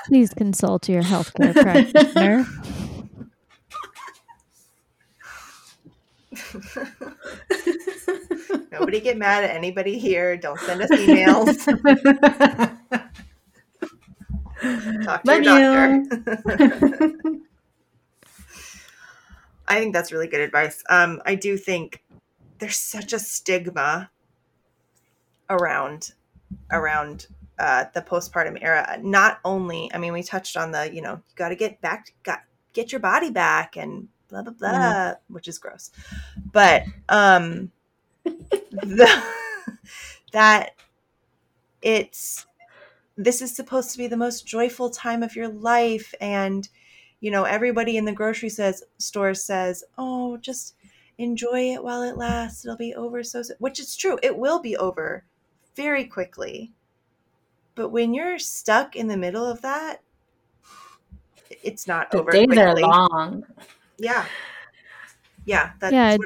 Please consult your healthcare practitioner. Nobody get mad at anybody here. Don't send us emails. Talk to your doctor. I think that's really good advice. I do think there's such a stigma around the postpartum era. Not only, we touched on the, you got to get your body back and blah, blah, blah, which is gross. But this is supposed to be the most joyful time of your life. And, everybody in the grocery store says, oh, just enjoy it while it lasts. It'll be over so, which is true. It will be over very quickly. But when you're stuck in the middle of that, it's not over quickly. The days are long. Yeah. Yeah.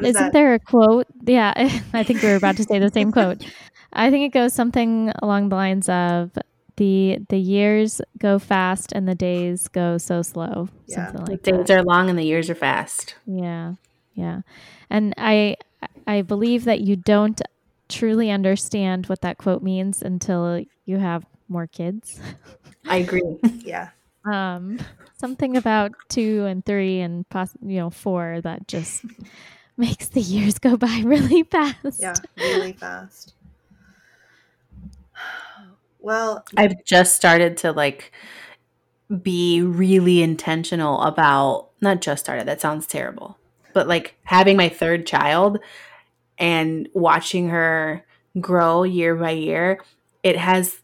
Isn't there a quote? Yeah. I think we were about to say the same quote. I think it goes something along the lines of the years go fast and the days go so slow. Yeah. Something like that. The days are long and the years are fast. Yeah. Yeah. And I believe that you don't truly understand what that quote means until you have more kids. I agree. Yeah. Something about 2 and 3 and you know, 4 that just makes the years go by really fast. Yeah, really fast. Well, I've just started to like be really intentional about, not just started, that sounds terrible, but like having my 3rd child and watching her grow year by year, it has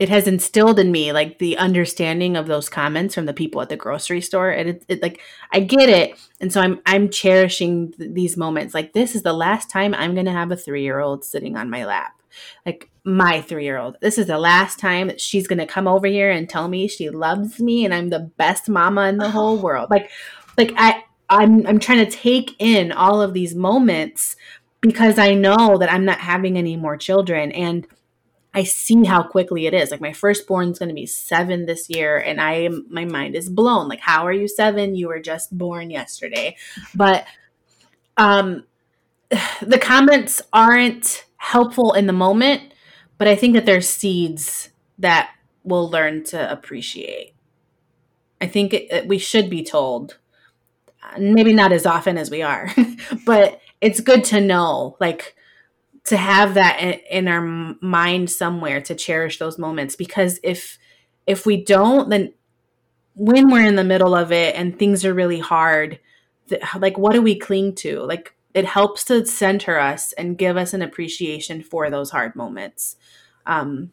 instilled in me like the understanding of those comments from the people at the grocery store. And it like, I get it. And so I'm cherishing these moments. Like, this is the last time I'm going to have a 3-year-old sitting on my lap. Like, my 3-year-old, this is the last time that she's going to come over here and tell me she loves me and I'm the best mama in the whole world. Like I'm trying to take in all of these moments because I know that I'm not having any more children. And I see how quickly it is. Like, my firstborn is going to be 7 this year, and my mind is blown. Like, how are you 7? You were just born yesterday. But the comments aren't helpful in the moment, but I think that there's seeds that we'll learn to appreciate. I think we should be told, maybe not as often as we are, but it's good to know, like, to have that in our mind somewhere, to cherish those moments. Because if we don't, then when we're in the middle of it and things are really hard, like, what do we cling to? Like, it helps to center us and give us an appreciation for those hard moments. So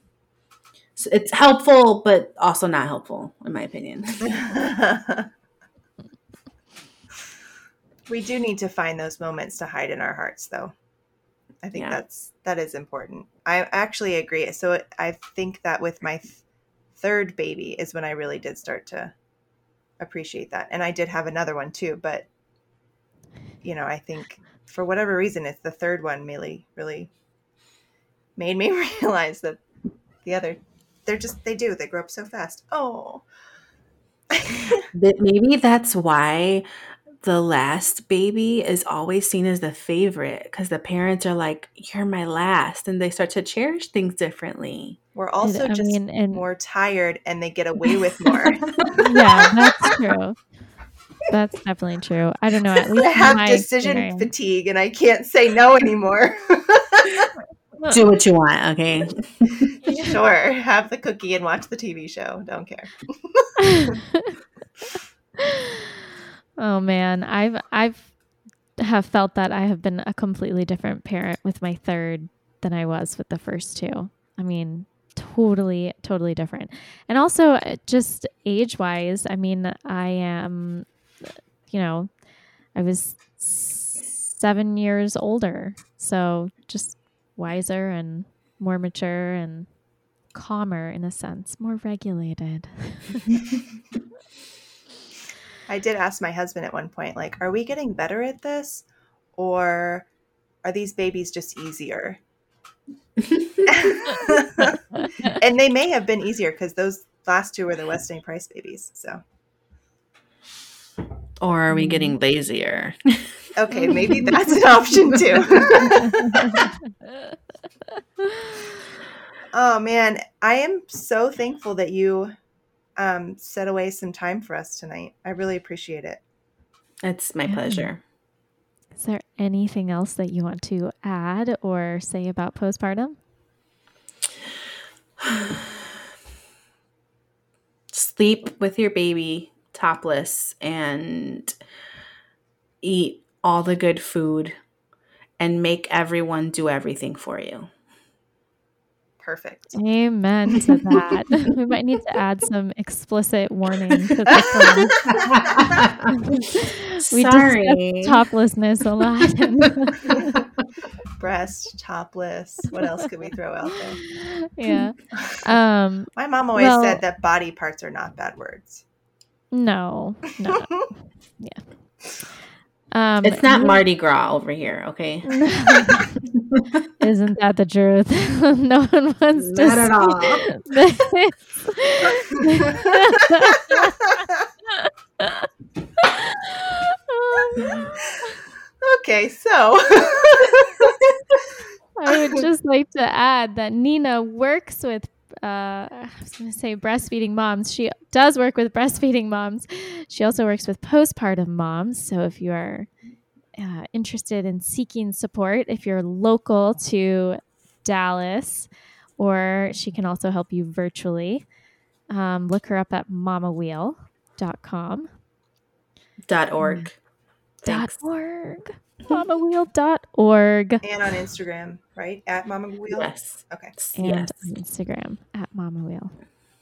it's helpful, but also not helpful, in my opinion. We do need to find those moments to hide in our hearts, though. I think that is important. I actually agree. So I think that with my 3rd baby is when I really did start to appreciate that. And I did have another one too, but you know, I think for whatever reason, it's the 3rd one really made me realize that the other, they grow up so fast. Oh, maybe that's why the last baby is always seen as the favorite, because the parents are like, you're my last, and they start to cherish things differently. We're also more tired, and they get away with more. Yeah, that's true. That's definitely true. I don't know. At least I have decision fatigue, and I can't say no anymore. Do what you want, okay? Sure. Have the cookie and watch the TV show. Don't care. Oh man, I've felt that I have been a completely different parent with my 3rd than I was with the first 2. I mean, totally different. And also just age-wise, I mean, I am, you know, I was 7 years older, so just wiser and more mature and calmer in a sense, more regulated. I did ask my husband at one point, like, are we getting better at this, or are these babies just easier? And they may have been easier, because those last 2 were the Weston A. Price babies. So, or are we getting lazier? Okay, maybe that's an option too. Oh man, I am so thankful that you set away some time for us tonight. I really appreciate it. It's my pleasure. Is there anything else that you want to add or say about postpartum? Sleep with your baby topless and eat all the good food and make everyone do everything for you. Perfect. Amen to that. We might need to add some explicit warning to this one. We discussed toplessness a lot. Breast, topless. What else could we throw out there? Yeah. My mom always said that body parts are not bad words. No. Yeah. It's not Mardi Gras over here, okay? Isn't that the truth? No one wants to. Not at all. Okay, so I would just like to add that Nina works with I was going to say breastfeeding moms. She does work with breastfeeding moms. She also works with postpartum moms. So if you are interested in seeking support, if you're local to Dallas, or she can also help you virtually, look her up at mamawheel.com. .org. .org. MamaWheel.org. And on Instagram, right? At MamaWheel? Yes. Okay. And on Instagram, at MamaWheel.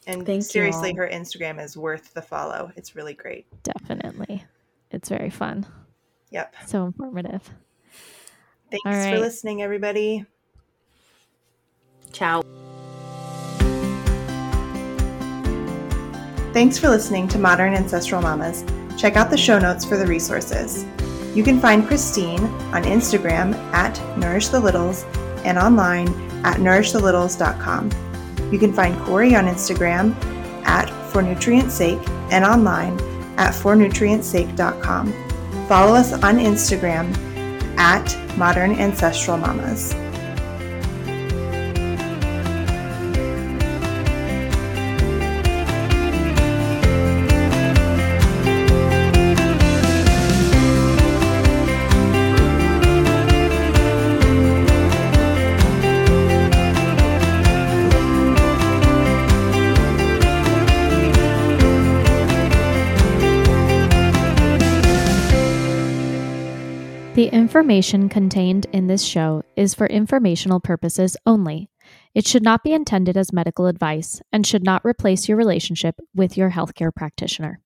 And seriously, her Instagram is worth the follow. It's really great. Definitely. It's very fun. Yep. So informative. Thanks for listening, everybody. Ciao. Thanks for listening to Modern Ancestral Mamas. Check out the show notes for the resources. You can find Christine on Instagram at NourishTheLittles and online at NourishTheLittles.com. You can find Corey on Instagram at ForNutrientsSake and online at ForNutrientsSake.com. Follow us on Instagram at Modern Ancestral Mamas. The information contained in this show is for informational purposes only. It should not be intended as medical advice and should not replace your relationship with your healthcare practitioner.